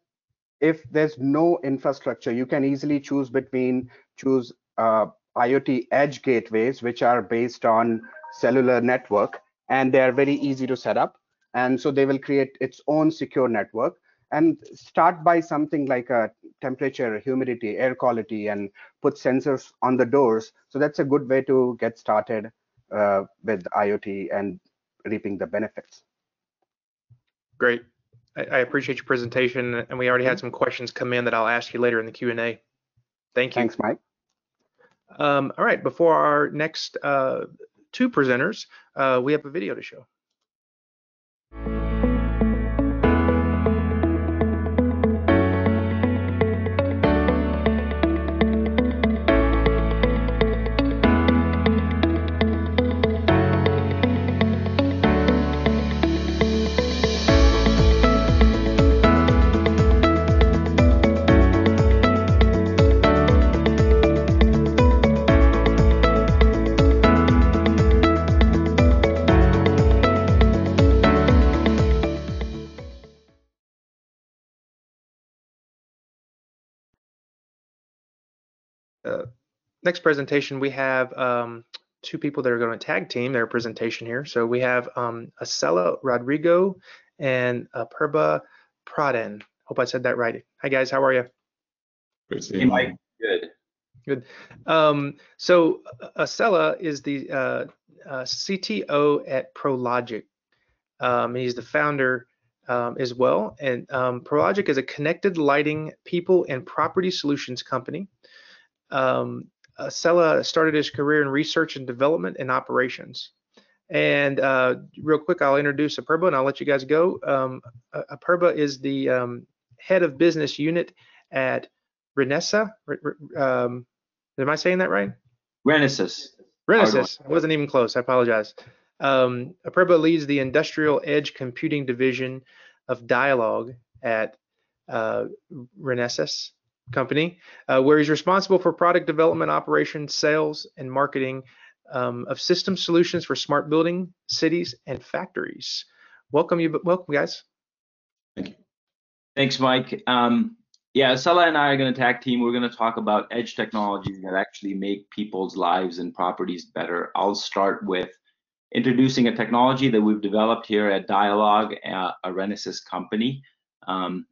if there's no infrastructure, you can easily choose IoT edge gateways, which are based on cellular network, and they are very easy to set up. And so they will create its own secure network, and start by something like a temperature, humidity, air quality, and put sensors on the doors. So that's a good way to get started with IoT and reaping the benefits. Great. I appreciate your presentation, and we already had some questions come in that I'll ask you later in the Q&A. Thank you. Thanks, Mike. All right, before our next two presenters, we have a video to show. Next presentation, we have two people that are going to tag team their presentation here. So we have Acela Rodrigo and Purba Pradhan. Hope I said that right. Hi guys, how are you? Good to see you, Mike. Good. Good. So Acela is the CTO at Prologis. He's the founder as well. And Prologis is a connected lighting, people, and property solutions company. Acela started his career in research and development and operations, And real quick, I'll introduce Apurba and I'll let you guys go. Apurba is the head of business unit at Renesas. Am I saying that right? Renesas. Renesas. I wasn't even close. I apologize. Apurba leads the industrial edge computing division of Dialog at Renesas company, where he's responsible for product development, operations, sales, and marketing of system solutions for smart building, cities, and factories. Welcome guys. Thank you. Thanks, Mike. Yeah, Acela and I are going to tag team. We're going to talk about edge technologies that actually make people's lives and properties better. I'll start with introducing a technology that we've developed here at Dialog, a Renesas company.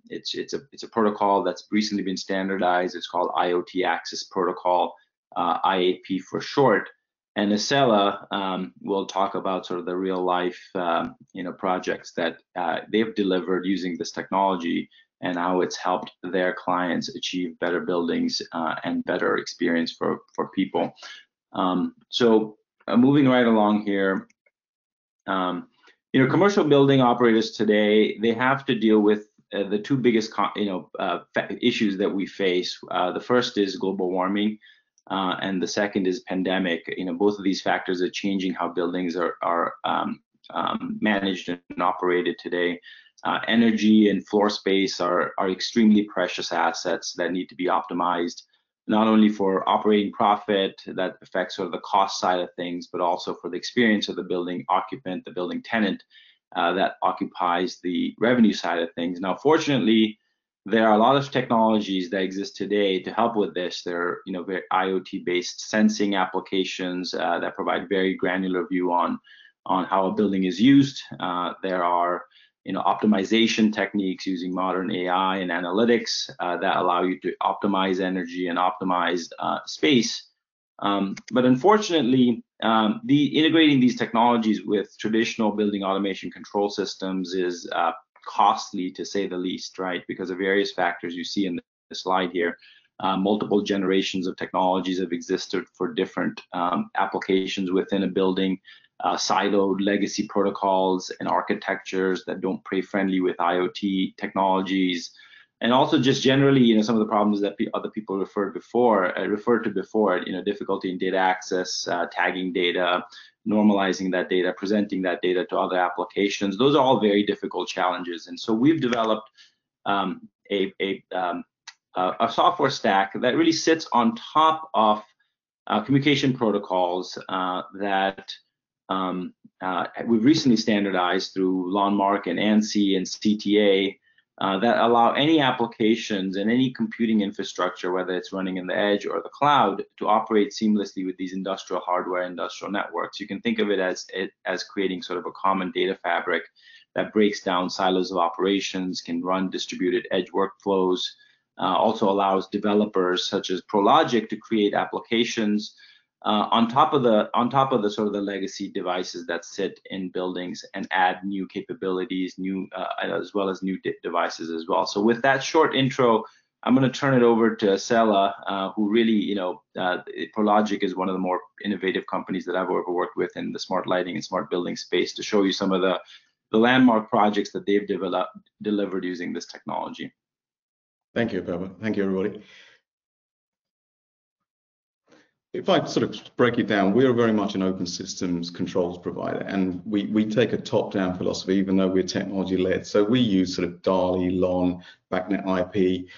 It's a protocol that's recently been standardized. It's called IoT Access Protocol, IAP for short. And Acela will talk about sort of the real life projects that they've delivered using this technology and how it's helped their clients achieve better buildings and better experience for people. So moving right along here, commercial building operators today, they have to deal with the two biggest issues that we face. The first is global warming, and the second is pandemic. Both of these factors are changing how buildings are managed and operated today. Energy and floor space are extremely precious assets that need to be optimized, not only for operating profit that affects sort of the cost side of things, but also for the experience of the building occupant, the building tenant that occupies the revenue side of things. Now, fortunately, there are a lot of technologies that exist today to help with this. There are very IoT-based sensing applications that provide very granular view on how a building is used. There are optimization techniques using modern AI and analytics that allow you to optimize energy and optimize space. But unfortunately, integrating these technologies with traditional building automation control systems is costly, to say the least, right? Because of various factors you see in the slide here. Multiple generations of technologies have existed for different applications within a building. Siloed legacy protocols and architectures that don't play friendly with IoT technologies, and also just generally, some of the problems that other people referred to before, difficulty in data access, tagging data, normalizing that data, presenting that data to other applications. Those are all very difficult challenges, and so we've developed a software stack that really sits on top of communication protocols that we've recently standardized through LONMARK and ANSI and CTA that allow any applications and any computing infrastructure, whether it's running in the edge or the cloud, to operate seamlessly with these industrial hardware, industrial networks. You can think of it as creating sort of a common data fabric that breaks down silos of operations, can run distributed edge workflows, also allows developers such as Prologis to create applications on top of the sort of the legacy devices that sit in buildings and add new capabilities, as well as new devices as well. So with that short intro, I'm going to turn it over to Acela, who really, Prologis is one of the more innovative companies that I've ever worked with in the smart lighting and smart building space, to show you some of the landmark projects that they've delivered using this technology. Thank you, Purba. Thank you, everybody. If I sort of break it down, we're very much an open systems controls provider, and we take a top-down philosophy, even though we're technology-led. So we use sort of DALI, LoRa, BACnet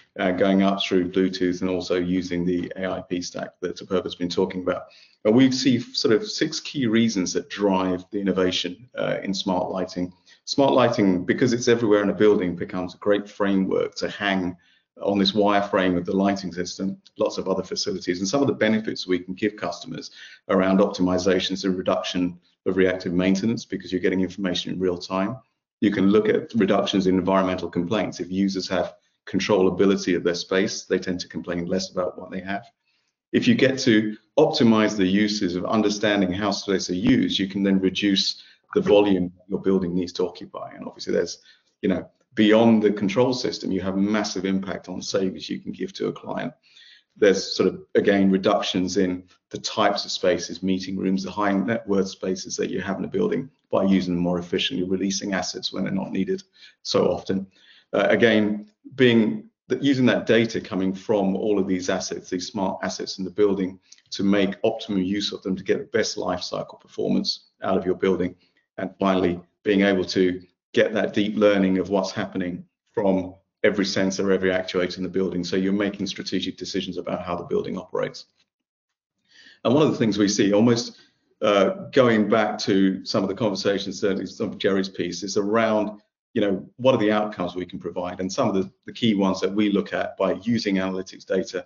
IP, going up through Bluetooth, and also using the AIP stack that Apurba's been talking about. But we see sort of 6 key reasons that drive the innovation in smart lighting. Smart lighting, because it's everywhere in a building, becomes a great framework to hang on this wireframe of the lighting system, lots of other facilities, and some of the benefits we can give customers around optimizations and reduction of reactive maintenance, because you're getting information in real time. You can look at reductions in environmental complaints. If users have controllability of their space, they tend to complain less about what they have. If you get to optimize the uses of understanding how space are used, you can then reduce the volume your building needs to occupy. And obviously there's, beyond the control system, you have massive impact on savings you can give to a client. there's sort of, again, reductions in the types of spaces, meeting rooms, the high net worth spaces that you have in a building by using them more efficiently, releasing assets when they're not needed so often. Again, being that using that data coming from all of these assets, these smart assets in the building, to make optimum use of them to get the best life cycle performance out of your building. And finally, being able to get that deep learning of what's happening from every sensor, every actuator in the building. So you're making strategic decisions about how the building operates. And one of the things we see, almost going back to some of the conversations, certainly some of Jerry's piece, is around, you know, what are the outcomes we can provide? And some of the key ones that we look at by using analytics data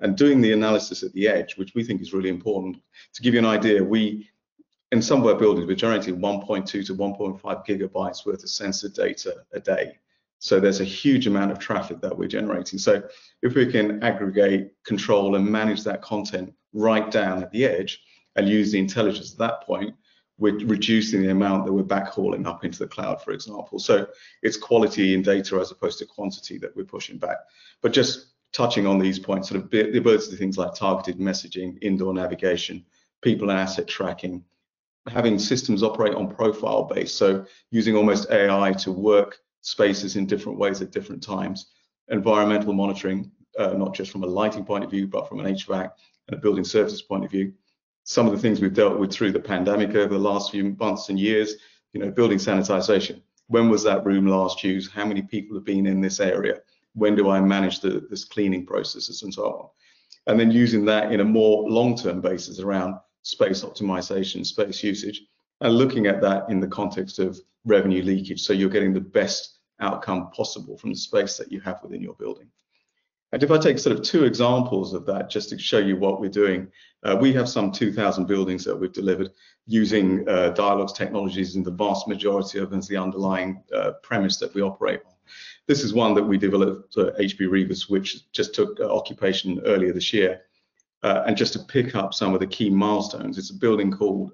and doing the analysis at the edge, which we think is really important. To give you an idea, we, in some of our buildings, we're generating 1.2 to 1.5 gigabytes worth of sensor data a day. So there's a huge amount of traffic that we're generating. So if we can aggregate, control, and manage that content right down at the edge and use the intelligence at that point, we're reducing the amount that we're backhauling up into the cloud, for example. So it's quality in data as opposed to quantity that we're pushing back. But just touching on these points, sort of the ability to things like targeted messaging, indoor navigation, people and asset tracking, having systems operate on profile base. So using almost AI to work spaces in different ways at different times, environmental monitoring, not just from a lighting point of view, but from an HVAC and a building services point of view. Some of the things we've dealt with through the pandemic over the last few months and years, you know, building sanitization. When was that room last used? How many people have been in this area? When do I manage this cleaning processes and so on? And then using that in a more long-term basis around space optimization, space usage, and looking at that in the context of revenue leakage. So you're getting the best outcome possible from the space that you have within your building. And if I take sort of two examples of that, just to show you what we're doing, we have some 2,000 buildings that we've delivered using Dialog's technologies, and the vast majority of them is the underlying premise that we operate on. This is one that we developed at HB Reavis, which just took occupation earlier this year. And just to pick up some of the key milestones, it's a building called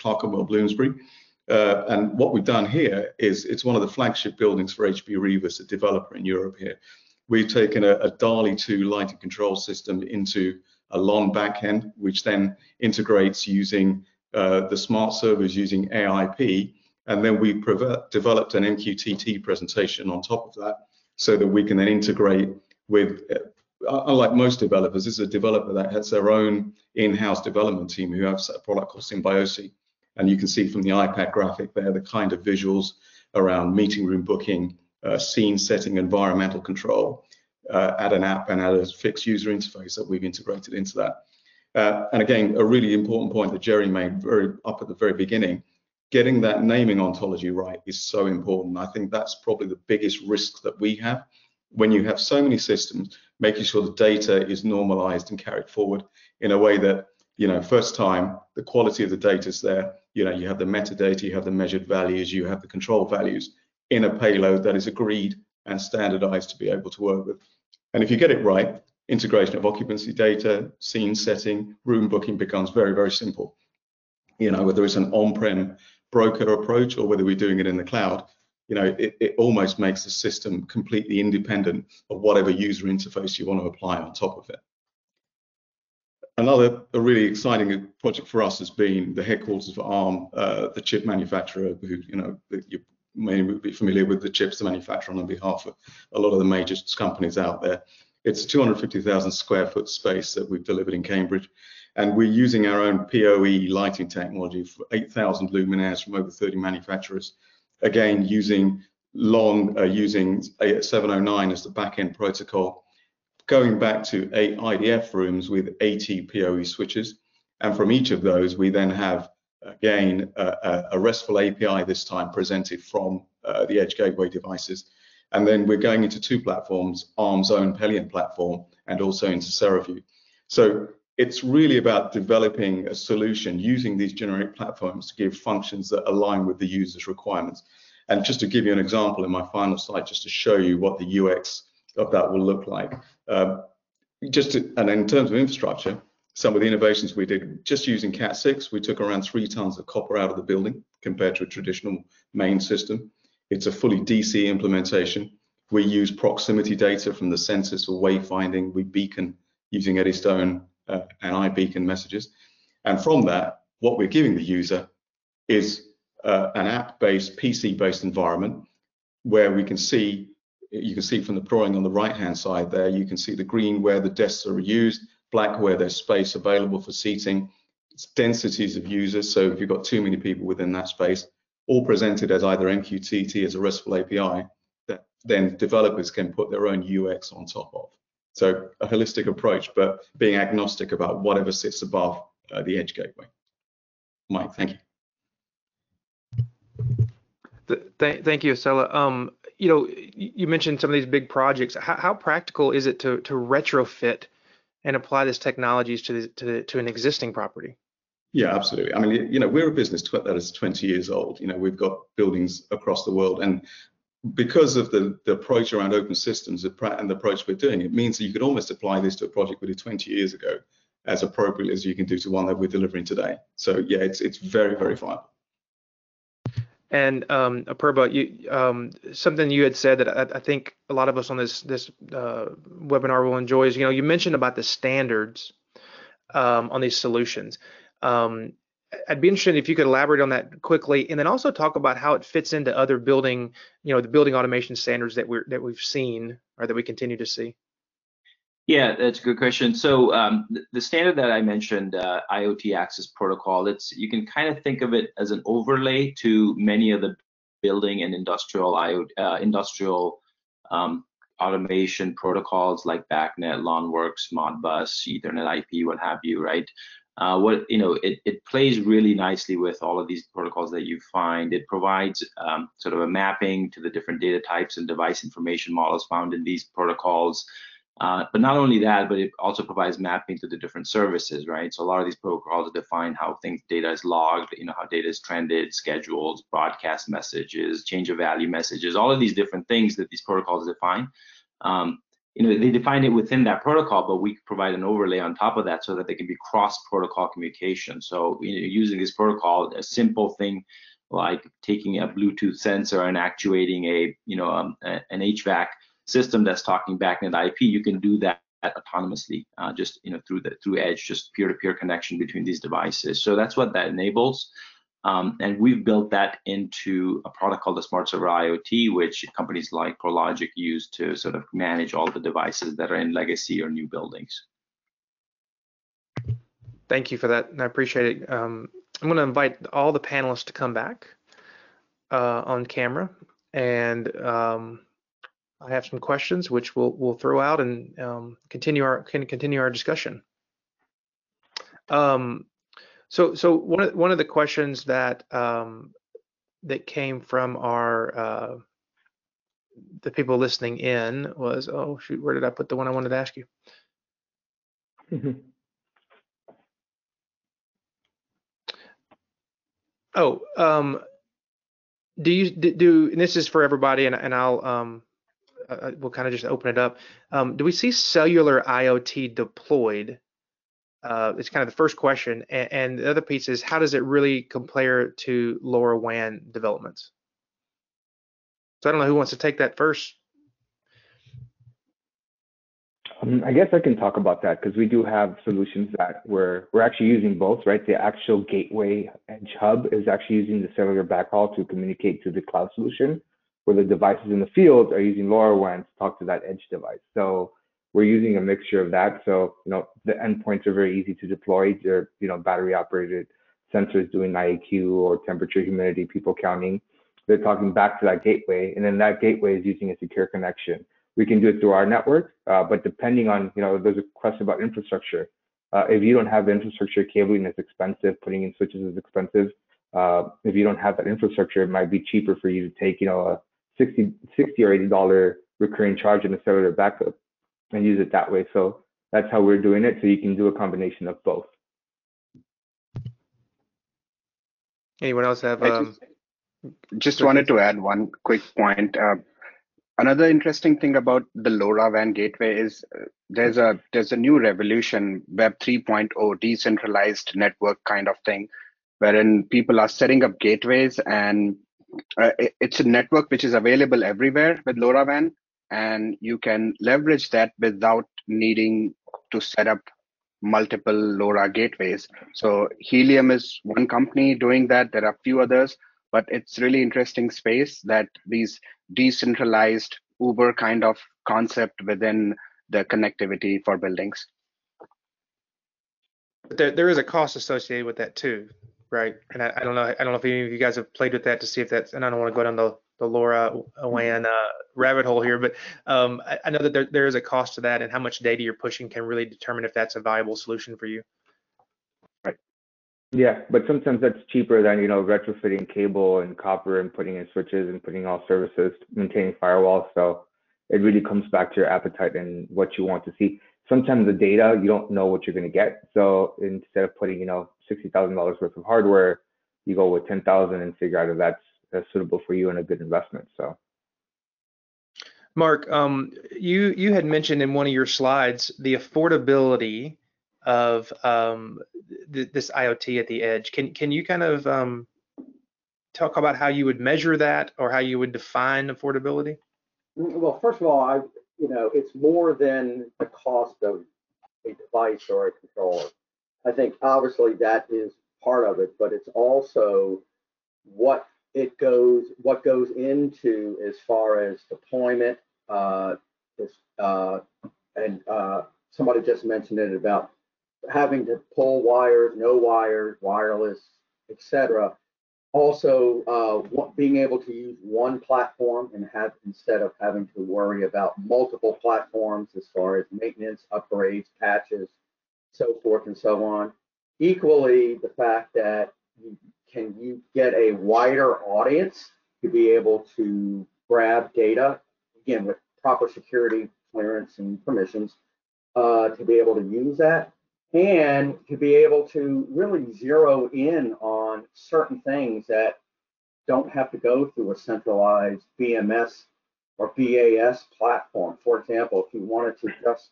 Clark & Well Bloomsbury. And what we've done here is it's one of the flagship buildings for HB Reavis, a developer in Europe here. We've taken a DALI 2 lighting control system into a LoRa backend, which then integrates using the smart servers using AIP. And then we developed an MQTT presentation on top of that so that we can then integrate with, unlike most developers, this is a developer that has their own in-house development team who have a product called Symbiosi. And you can see from the iPad graphic there, the kind of visuals around meeting room booking, scene setting, environmental control, add an app and add a fixed user interface that we've integrated into that. And again, a really important point that Jerry made up at the very beginning, getting that naming ontology right is so important. I think that's probably the biggest risk that we have. When you have so many systems, making sure the data is normalized and carried forward in a way that, you know, first time, the quality of the data is there. You know, you have the metadata, you have the measured values, you have the control values in a payload that is agreed and standardized to be able to work with. And if you get it right, integration of occupancy data, scene setting, room booking becomes very, very simple. You know, whether it's an on-prem broker approach or whether we're doing it in the cloud, you know, it almost makes the system completely independent of whatever user interface you want to apply on top of it. A really exciting project for us has been the headquarters of Arm, the chip manufacturer, who, you know, you may be familiar with the chips they manufacture on behalf of a lot of the major companies out there. It's a 250,000 square foot space that we've delivered in Cambridge, and we're using our own PoE lighting technology for 8,000 luminaires from over 30 manufacturers. Again, using using 709 as the back-end protocol, going back to 8 IDF rooms with 80 PoE switches. And from each of those, we then have, again, a RESTful API this time presented from the edge gateway devices. And then we're going into two platforms, Arm's own Pelion platform and also into Ceraview. So it's really about developing a solution using these generic platforms to give functions that align with the user's requirements. And just to give you an example in my final slide, just to show you what the UX of that will look like. And in terms of infrastructure, some of the innovations we did just using Cat 6, we took around 3 tons of copper out of the building compared to a traditional main system. It's a fully DC implementation. We use proximity data from the sensors for wayfinding. We beacon using Eddystone and iBeacon messages. And from that, what we're giving the user is an app-based, PC-based environment where we can see, you can see from the drawing on the right-hand side there, you can see the green where the desks are used, black where there's space available for seating, it's densities of users. So if you've got too many people within that space, all presented as either MQTT as a RESTful API that then developers can put their own UX on top of. So a holistic approach, but being agnostic about whatever sits above the edge gateway. Mike, thank you. Thank you, Acela. You know, you mentioned some of these big projects. How practical is it to retrofit and apply these technologies to an existing property? Yeah, absolutely. I mean, you know, we're a business that is 20 years old. You know, we've got buildings across the world, and because of the approach around open systems and the approach we're doing, it means that you could almost apply this to a project we did 20 years ago as appropriate as you can do to one that we're delivering today. So yeah, it's very, very viable. And Apurba, something you had said that I think a lot of us on this webinar will enjoy is, you know, you mentioned about the standards on these solutions. I'd be interested if you could elaborate on that quickly, and then also talk about how it fits into other building, you know, the building automation standards that we've seen or that we continue to see. Yeah, that's a good question. So the standard that I mentioned, IoT Access Protocol, you can kind of think of it as an overlay to many of the building and industrial automation protocols like BACnet, LawnWorks, Modbus, Ethernet IP, what have you, right? It plays really nicely with all of these protocols that you find. It provides sort of a mapping to the different data types and device information models found in these protocols. But not only that, but it also provides mapping to the different services, right? So a lot of these protocols define how data is logged, you know, how data is trended, schedules, broadcast messages, change of value messages, all of these different things that these protocols define. You know, they define it within that protocol, but we provide an overlay on top of that so that they can be cross-protocol communication. So, you know, using this protocol, a simple thing like taking a Bluetooth sensor and actuating a, you know, an HVAC system that's talking BACnet IP, you can do that autonomously, just, you know, through edge, just peer-to-peer connection between these devices. So that's what that enables, and we've built that into a product called the Smart Server IoT, which companies like Prologis use to sort of manage all the devices that are in legacy or new buildings. Thank you for that, and I appreciate it. I'm going to invite all the panelists to come back on camera, and I have some questions which we'll throw out and continue our discussion. So one of the questions that that came from our the people listening in was, oh shoot, where did I put the one I wanted to ask you? Do you, and this is for everybody, and I'll we'll kind of just open it up. Do we see cellular IoT deployed? It's kind of the first question. And the other piece is, how does it really compare to LoRaWAN developments? So I don't know who wants to take that first. I guess I can talk about that because we do have solutions that we're actually using both, right? The actual gateway edge hub is actually using the cellular backhaul to communicate to the cloud solution, where the devices in the field are using LoRaWAN to talk to that edge device. So we're using a mixture of that. So, you know, the endpoints are very easy to deploy. They're, you know, battery operated sensors doing IAQ or temperature, humidity, people counting. They're talking back to that gateway, and then that gateway is using a secure connection. We can do it through our network, but depending on, you know, there's a question about infrastructure. If you don't have the infrastructure, cabling is expensive, putting in switches is expensive. If you don't have that infrastructure, it might be cheaper for you to take, you know, a $60 or $80 recurring charge in a cellular backup and use it that way. So that's how we're doing it. So you can do a combination of both. Anyone else have? I just wanted to add one quick point. Another interesting thing about the LoRaWAN gateway is there's a new revolution, Web 3.0, decentralized network kind of thing, wherein people are setting up gateways, and it's a network which is available everywhere with LoRaWAN, and you can leverage that without needing to set up multiple LoRa gateways. So Helium is one company doing that. There are a few others, but it's really interesting space that these decentralized Uber kind of concept within the connectivity for buildings. But there is a cost associated with that too, right? And I don't know if any of you guys have played with that to see if that's, and I don't want to go down the LoRaWAN rabbit hole here, but I know that there is a cost to that, and how much data you're pushing can really determine if that's a viable solution for you. Right. Yeah, but sometimes that's cheaper than, you know, retrofitting cable and copper and putting in switches and putting all services, maintaining firewalls. So it really comes back to your appetite and what you want to see. Sometimes the data, you don't know what you're going to get. So instead of putting, you know, $60,000 worth of hardware, you go with $10,000 and figure out if that's suitable for you and a good investment. So, Mark, you had mentioned in one of your slides the affordability of this IoT at the edge. Can you kind of talk about how you would measure that or how you would define affordability? Well, first of all, it's more than the cost of a device or a controller. I think obviously that is part of it, but it's also what goes into as far as deployment. Somebody just mentioned it about having to pull wires, no wires, wireless, etc. Also, being able to use one platform and have, instead of having to worry about multiple platforms as far as maintenance, upgrades, patches, so forth and so on. Equally, the fact that you get a wider audience to be able to grab data, again, with proper security clearance and permissions, to be able to use that. And to be able to really zero in on certain things that don't have to go through a centralized BMS or BAS platform. For example, if you wanted to just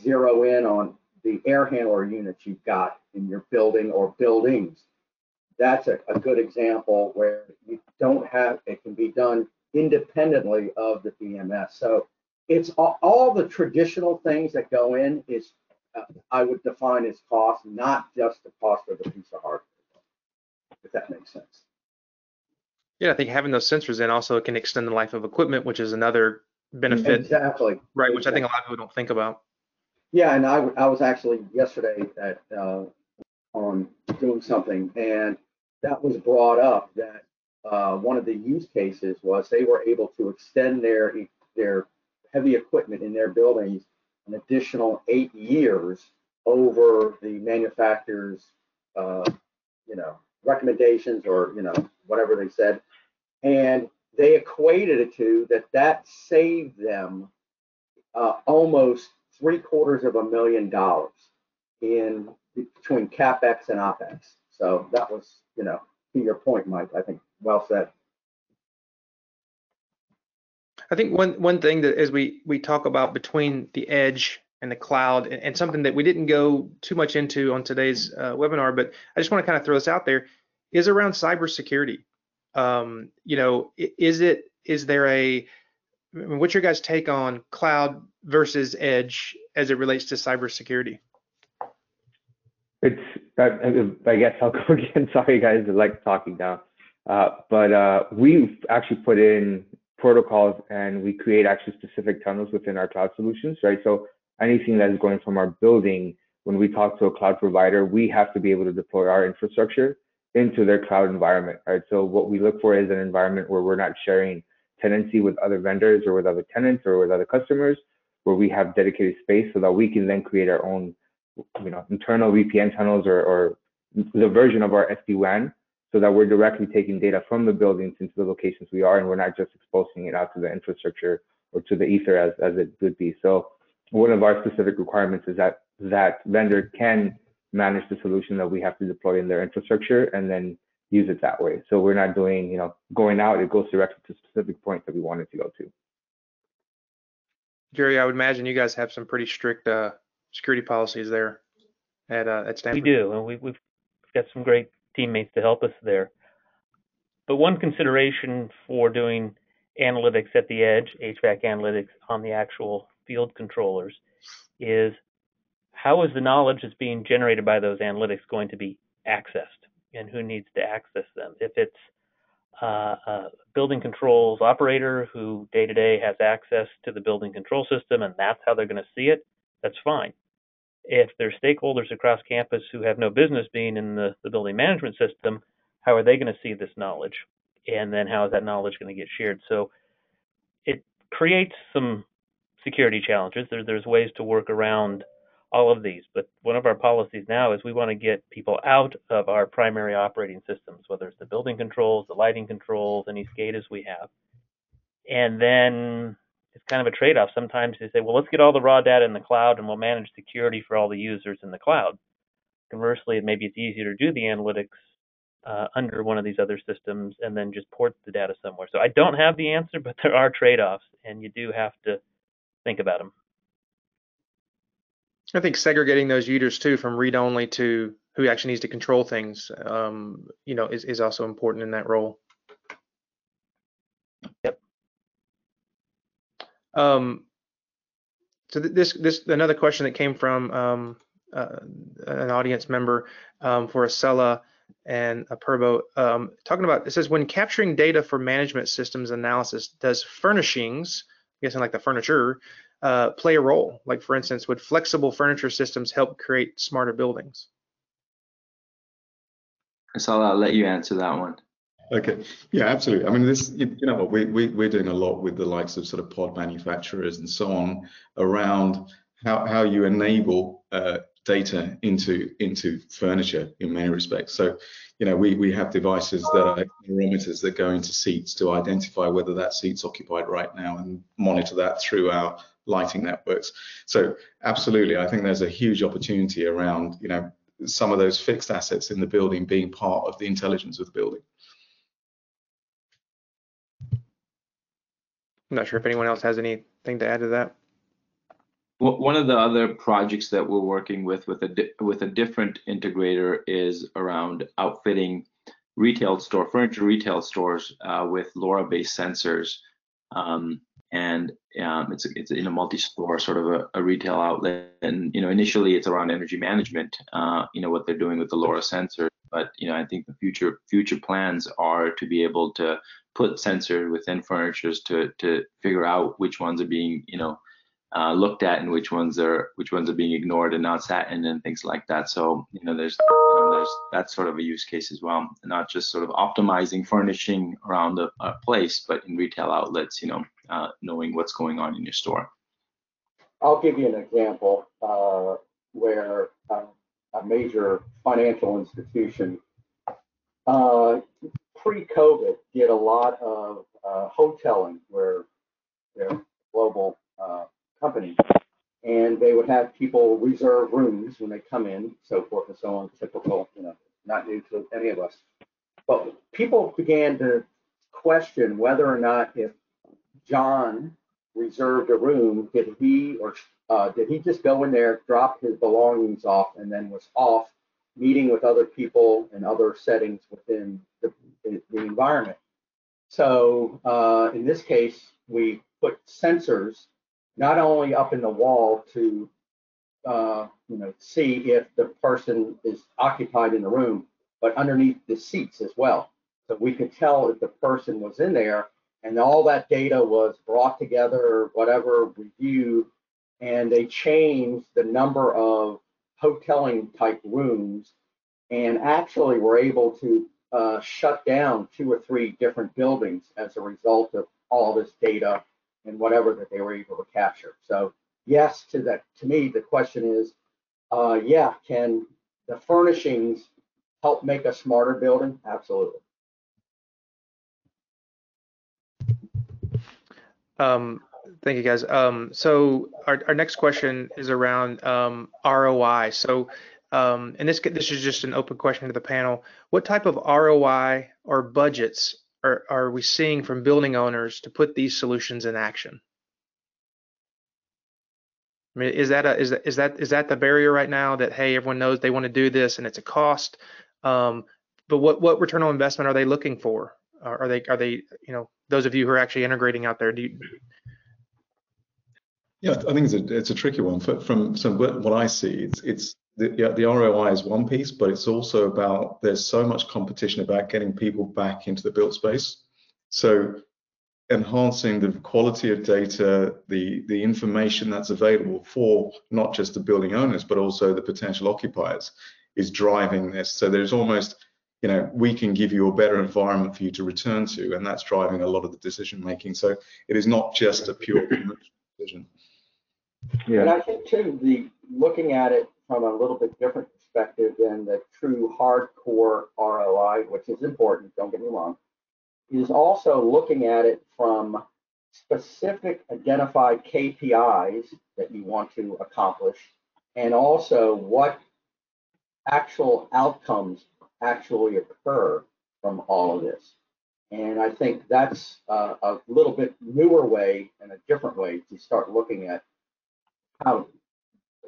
zero in on the air handler units you've got in your building or buildings, that's a good example where you don't have, it can be done independently of the BMS. So it's all the traditional things that go in is, I would define as cost, not just the cost of the piece of hardware, if that makes sense. Yeah, I think having those sensors in also can extend the life of equipment, which is another benefit. Exactly. Right, which I think a lot of people don't think about. Yeah, and I was actually yesterday at on doing something, and that was brought up that one of the use cases was they were able to extend their heavy equipment in their buildings an additional 8 years over the manufacturer's, recommendations or, whatever they said. And they equated it to that saved them almost $750,000 in between CapEx and OpEx. So that was, to your point, Mike, I think well said. I think one thing that as we talk about between the edge and the cloud, and something that we didn't go too much into on today's webinar, but I just want to kind of throw this out there, is around cybersecurity. What's your guys' take on cloud versus edge as it relates to cybersecurity? It's, I guess I'll go again. Sorry guys, I like talking now. But we've actually put in protocols, and we create actually specific tunnels within our cloud solutions, right? So anything that is going from our building, when we talk to a cloud provider, we have to be able to deploy our infrastructure into their cloud environment, right? So what we look for is an environment where we're not sharing tenancy with other vendors or with other tenants or with other customers, where we have dedicated space so that we can then create our own, internal VPN tunnels or the version of our SD-WAN, so that we're directly taking data from the buildings into the locations we are, and we're not just exposing it out to the infrastructure or to the ether as it would be. So one of our specific requirements is that vendor can manage the solution that we have to deploy in their infrastructure and then use it that way. So we're not doing, going out, it goes directly to specific points that we want it to go to. Jerry, I would imagine you guys have some pretty strict security policies there at Stanford. We do, and we've got some great teammates to help us there. But one consideration for doing analytics at the edge, HVAC analytics on the actual field controllers, is how is the knowledge that's being generated by those analytics going to be accessed, and who needs to access them? If it's a building controls operator who day-to-day has access to the building control system and that's how they're going to see it, that's fine. If there's stakeholders across campus who have no business being in the building management system, how are they going to see this knowledge? And then how is that knowledge going to get shared? So it creates some security challenges. There's ways to work around all of these, but one of our policies now is we want to get people out of our primary operating systems, whether it's the building controls, the lighting controls, any SCADAs we have. And then it's kind of a trade-off. Sometimes they say, well, let's get all the raw data in the cloud and we'll manage security for all the users in the cloud. Conversely, maybe it's easier to do the analytics under one of these other systems and then just port the data somewhere. So I don't have the answer, but there are trade-offs and you do have to think about them. I think segregating those users too from read-only to who actually needs to control things, is also important in that role. Yep. So this another question that came from an audience member for Acela and Purba, talking about, it says, when capturing data for management systems analysis, does furnishings, I'm guessing like the furniture, play a role? Like, for instance, would flexible furniture systems help create smarter buildings? Acela, I'll let you answer that one. Okay, yeah, absolutely. I mean, this, we're doing a lot with the likes of sort of pod manufacturers and so on around how you enable data into furniture in many respects. So, we have devices that are barometers that go into seats to identify whether that seat's occupied right now and monitor that through our lighting networks. So absolutely, I think there's a huge opportunity around, some of those fixed assets in the building being part of the intelligence of the building. I'm not sure if anyone else has anything to add to that. Well, one of the other projects that we're working with a different integrator is around outfitting furniture retail stores with LoRa-based sensors. It's in a multi-store sort of a retail outlet, and initially it's around energy management, what they're doing with the LoRa sensor, but I think the future plans are to be able to put sensors within furnitures to figure out which ones are being looked at and which ones are being ignored and not sat in and things like that. So there's that sort of a use case as well, and not just sort of optimizing furnishing around a place, but in retail outlets, knowing what's going on in your store. I'll give you an example where a major financial institution pre-COVID did a lot of hoteling, where they're a global company, and they would have people reserve rooms when they come in, so forth and so on, typical, not new to any of us. But people began to question whether or not, if John reserved a room, did he just go in there, drop his belongings off, and then was off meeting with other people in other settings within the environment. So in this case, we put sensors not only up in the wall to see if the person is occupied in the room, but underneath the seats as well. So we could tell if the person was in there, and all that data was brought together or whatever, reviewed, and they changed the number of hoteling type rooms and actually were able to shut down 2 or 3 different buildings as a result of all this data and whatever that they were able to capture. So yes, to me, the question is, can the furnishings help make a smarter building? Absolutely. Thank you, guys. So our next question is around ROI. So, and this is just an open question to the panel. What type of ROI or budgets are we seeing from building owners to put these solutions in action? I mean, is that the barrier right now, that hey, everyone knows they want to do this and it's a cost, but what return on investment are they looking for? Are they those of you who are actually integrating out there? Yeah, I think it's a tricky one. From what I see, the ROI is one piece, but it's also about there's so much competition about getting people back into the built space. So enhancing the quality of data, the information that's available for not just the building owners, but also the potential occupiers is driving this. So there's almost, you know, we can give you a better environment for you to return to, and that's driving a lot of the decision making. So it is not just a pure decision. Yeah. And I think too, looking at it from a little bit different perspective than the true hardcore ROI, which is important, don't get me wrong, is also looking at it from specific identified KPIs that you want to accomplish, and also what actual outcomes actually occur from all of this. And I think that's a little bit newer way and a different way to start looking at how,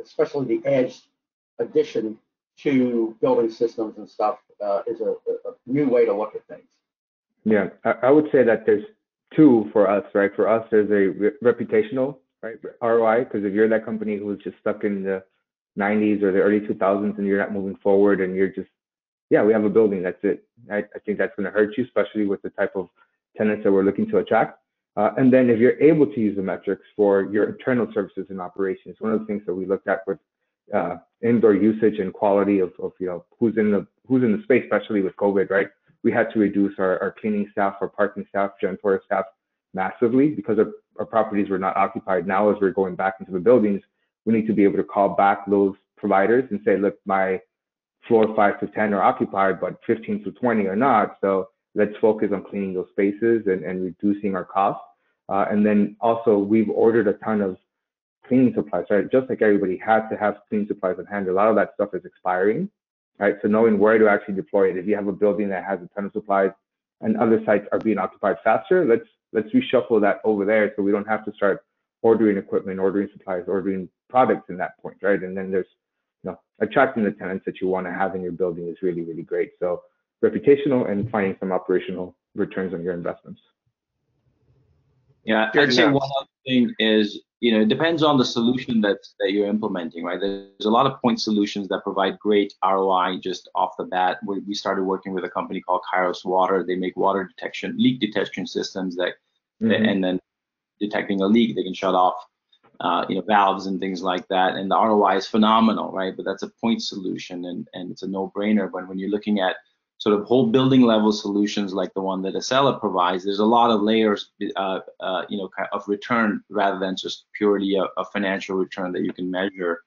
especially the edge addition to building systems and stuff, is a new way to look at things. Yeah, I would say that there's two for us, right? For us, there's a reputational, right, ROI, because if you're that company who was just stuck in the 90s or the early 2000s and you're not moving forward and you're just, yeah, we have a building, that's it. I think that's going to hurt you, especially with the type of tenants that we're looking to attract. And then if you're able to use the metrics for your internal services and operations, one of the things that we looked at with indoor usage and quality of you know, who's in the space, especially with COVID, right? We had to reduce our cleaning staff, our parking staff, janitorial staff massively because our properties were not occupied. Now, as we're going back into the buildings, we need to be able to call back those providers and say, look, my floor 5 to 10 are occupied, but 15 to 20 are not. So let's focus on cleaning those spaces and reducing our costs. And then also we've ordered a ton of cleaning supplies, right? Just like everybody had to have cleaning supplies on hand. A lot of that stuff is expiring, right? So knowing where to actually deploy it. If you have a building that has a ton of supplies and other sites are being occupied faster, let's reshuffle that over there so we don't have to start ordering equipment, ordering supplies, ordering products in that point, right? And then there's, you know, attracting the tenants that you want to have in your building is really, really great. So reputational and finding some operational returns on your investments. Yeah, I'd say one other thing is, you know, it depends on the solution that you're implementing, right? There's a lot of point solutions that provide great ROI just off the bat. We started working with a company called Kairos Water. They make water detection, leak detection systems that, and then detecting a leak, they can shut off, you know, valves and things like that. And the ROI is phenomenal, right? But that's a point solution and it's a no-brainer. But when you're looking at sort of whole building level solutions like the one that Acela provides, there's a lot of layers, you know, kind of return rather than just purely a financial return that you can measure.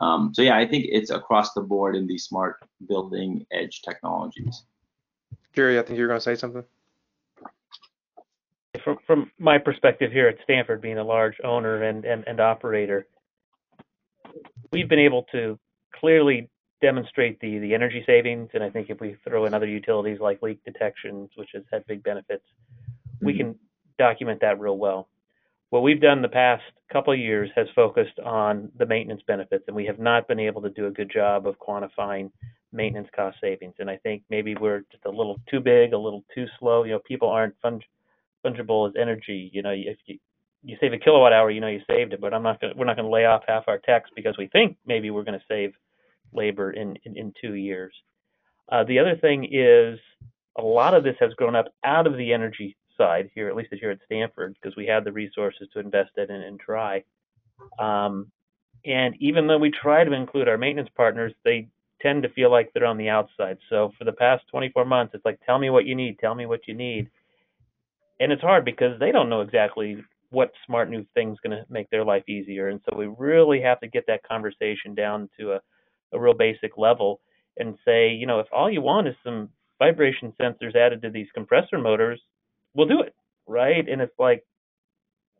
So yeah, I think it's across the board in these smart building edge technologies. Jerry, I think you're going to say something. From my perspective here at Stanford, being a large owner and operator, we've been able to clearly demonstrate the energy savings, and I think if we throw in other utilities like leak detections, which has had big benefits, we can document that real well. What we've done the past couple of years has focused on the maintenance benefits, and we have not been able to do a good job of quantifying maintenance cost savings. And I think maybe we're just a little too big, a little too slow. You know, people aren't fungible as energy. You know, if you save a kilowatt hour, you know you saved it. But we're not going to lay off half our techs because we think maybe we're going to save labor in 2 years. The other thing is a lot of this has grown up out of the energy side here, at least here at Stanford, because we had the resources to invest in and try. And even though we try to include our maintenance partners, they tend to feel like they're on the outside. So for the past 24 months, it's like, tell me what you need, tell me what you need. And it's hard because they don't know exactly what smart new thing's going to make their life easier. And so we really have to get that conversation down to a real basic level and say, you know, if all you want is some vibration sensors added to these compressor motors, we'll do it, right? And it's like,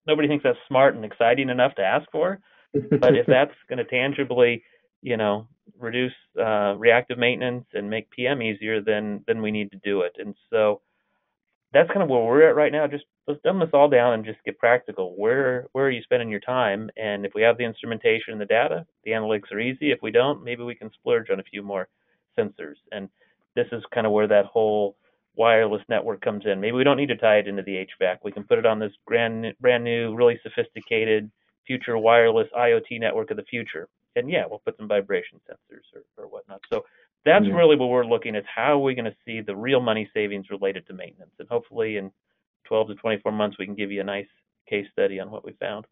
nobody thinks that's smart and exciting enough to ask for, but if that's going to tangibly, you know, reduce reactive maintenance and make PM easier, then we need to do it. And so that's kind of where we're at right now. Just let's dumb this all down and just get practical. Where are you spending your time? And if we have the instrumentation and the data, the analytics are easy. If we don't, maybe we can splurge on a few more sensors. And this is kind of where that whole wireless network comes in. Maybe we don't need to tie it into the HVAC. We can put it on this brand new, really sophisticated future wireless IoT network of the future. And yeah, we'll put some vibration sensors or whatnot. So that's really what we're looking at. How are we going to see the real money savings related to maintenance? And hopefully in 12 to 24 months, we can give you a nice case study on what we found.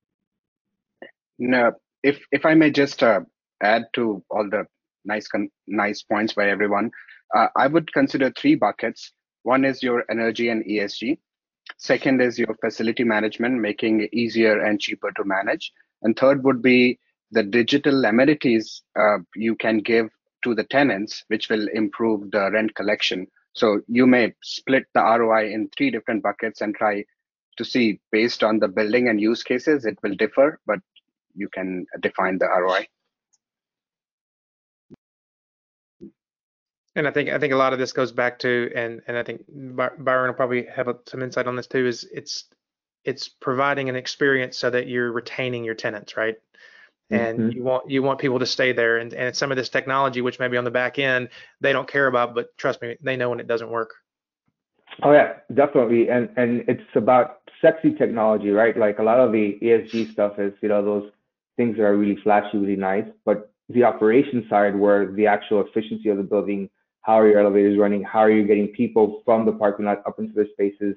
Now, if I may just add to all the nice points by everyone, I would consider three buckets. One is your energy and ESG. Second is your facility management, making it easier and cheaper to manage. And third would be the digital amenities you can give to the tenants, which will improve the rent collection. So you may split the ROI in three different buckets and try to see, based on the building and use cases, it will differ, but you can define the ROI. And I think a lot of this goes back to, and I think Byron will probably have some insight on this too, is it's providing an experience so that you're retaining your tenants, right? And you want people to stay there. And some of this technology, which maybe on the back end, they don't care about, but trust me, they know when it doesn't work. Oh yeah, definitely. And it's about sexy technology, right? Like a lot of the ESG stuff is, you know, those things that are really flashy, really nice, but the operation side, where the actual efficiency of the building, how are your elevators running? How are you getting people from the parking lot up into their spaces?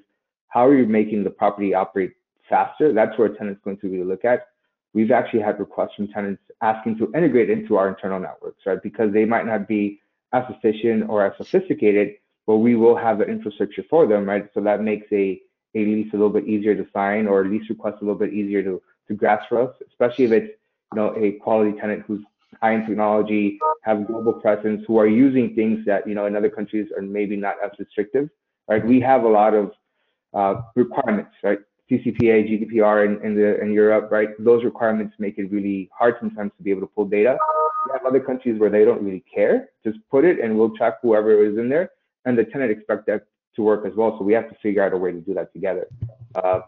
How are you making the property operate faster? That's where a tenant's going to really look at. We've actually had requests from tenants asking to integrate into our internal networks, right? Because they might not be as efficient or as sophisticated, but we will have the infrastructure for them, right? So that makes a lease a little bit easier to sign, or a lease request a little bit easier to grasp for us, especially if it's, you know, a quality tenant who's high in technology, have global presence, who are using things that, you know, in other countries are maybe not as restrictive, right? We have a lot of requirements, right? CCPA, GDPR in Europe, right? Those requirements make it really hard sometimes to be able to pull data. We have other countries where they don't really care. Just put it and we'll track whoever is in there. And the tenant expects that to work as well. So we have to figure out a way to do that together.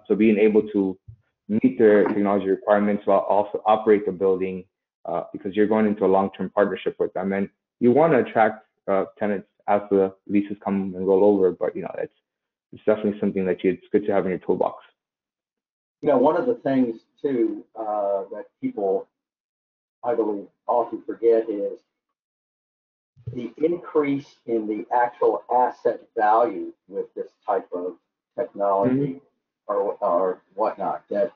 So being able to meet their technology requirements while also operate the building, because you're going into a long-term partnership with them, and you want to attract tenants as the leases come and roll over. But you know, it's definitely something that it's good to have in your toolbox. You know, one of the things too that people, I believe, often forget is the increase in the actual asset value with this type of technology or whatnot. That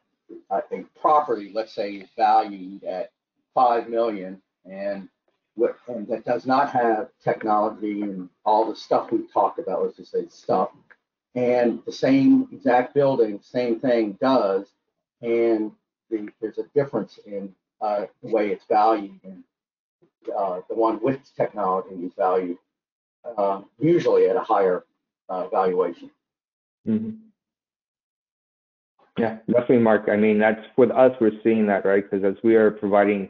I think property, let's say, is valued at $5 million, and that does not have technology and all the stuff we've talked about, let's just say stuff, and the same exact building, same thing does, and there's a difference in the way it's valued, and the one with technology is valued usually at a higher valuation. Yeah, definitely, Mark. I mean, that's with us, we're seeing that, right? Because as we are providing,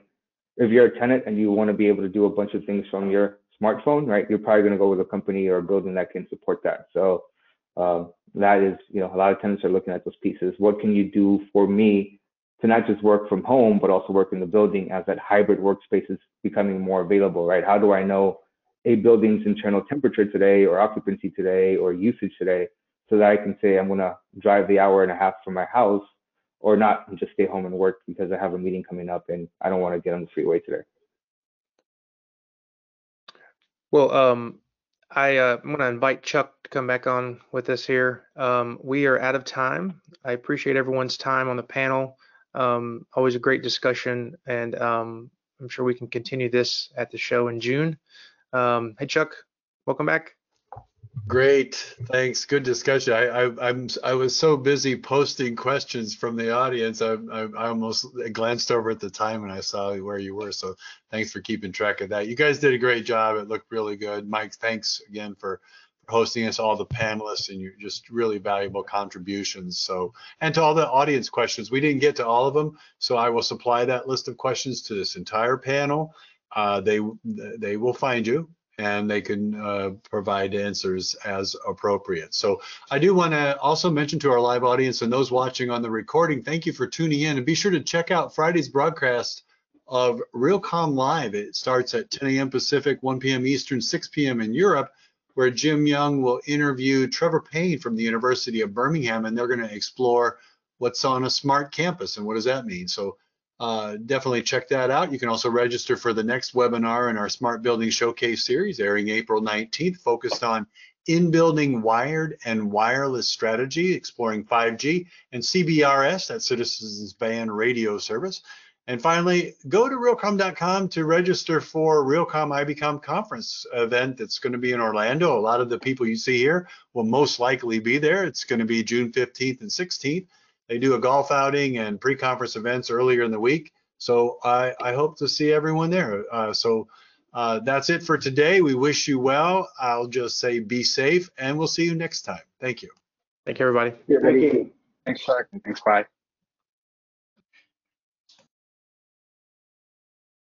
if you're a tenant and you want to be able to do a bunch of things from your smartphone, right, you're probably going to go with a company or a building that can support that. So that is, you know, a lot of tenants are looking at those pieces. What can you do for me to not just work from home, but also work in the building, as that hybrid workspace is becoming more available, right? How do I know a building's internal temperature today, or occupancy today, or usage today, so that I can say I'm going to drive the hour and a half from my house or not, and just stay home and work because I have a meeting coming up and I don't want to get on the freeway today? Well, I'm going to invite Chuck to come back on with us here. We are out of time. I appreciate everyone's time on the panel. Always a great discussion, and I'm sure we can continue this at the show in June. Hey, Chuck, welcome back. Great, thanks. Good discussion. I was so busy posting questions from the audience. I almost glanced over at the time and I saw where you were. So thanks for keeping track of that. You guys did a great job. It looked really good. Mike, thanks again for hosting us, all the panelists, and your just really valuable contributions. So, and to all the audience questions, we didn't get to all of them. So I will supply that list of questions to this entire panel. They will find you, and they can provide answers as appropriate. So I do want to also mention to our live audience and those watching on the recording, thank you for tuning in, and be sure to check out Friday's broadcast of RealComm Live. It starts at 10 a.m. Pacific, 1 p.m. Eastern, 6 p.m. in Europe, where Jim Young will interview Trevor Payne from the University of Birmingham, and they're going to explore what's on a smart campus and what does that mean. So definitely check that out. You can also register for the next webinar in our Smart Building Showcase series, airing April 19th, focused on in-building wired and wireless strategy, exploring 5G and CBRS, that Citizens Band radio service. And finally, go to realcomm.com to register for RealComm IBComm conference event that's going to be in Orlando. A lot of the people you see here will most likely be there. It's going to be June 15th and 16th. They do a golf outing and pre-conference events earlier in the week. So I hope to see everyone there. That's it for today. We wish you well. I'll just say be safe, and we'll see you next time. Thank you. Thank you, everybody. Yeah, thank you. Thanks, Chuck. Thanks, bye.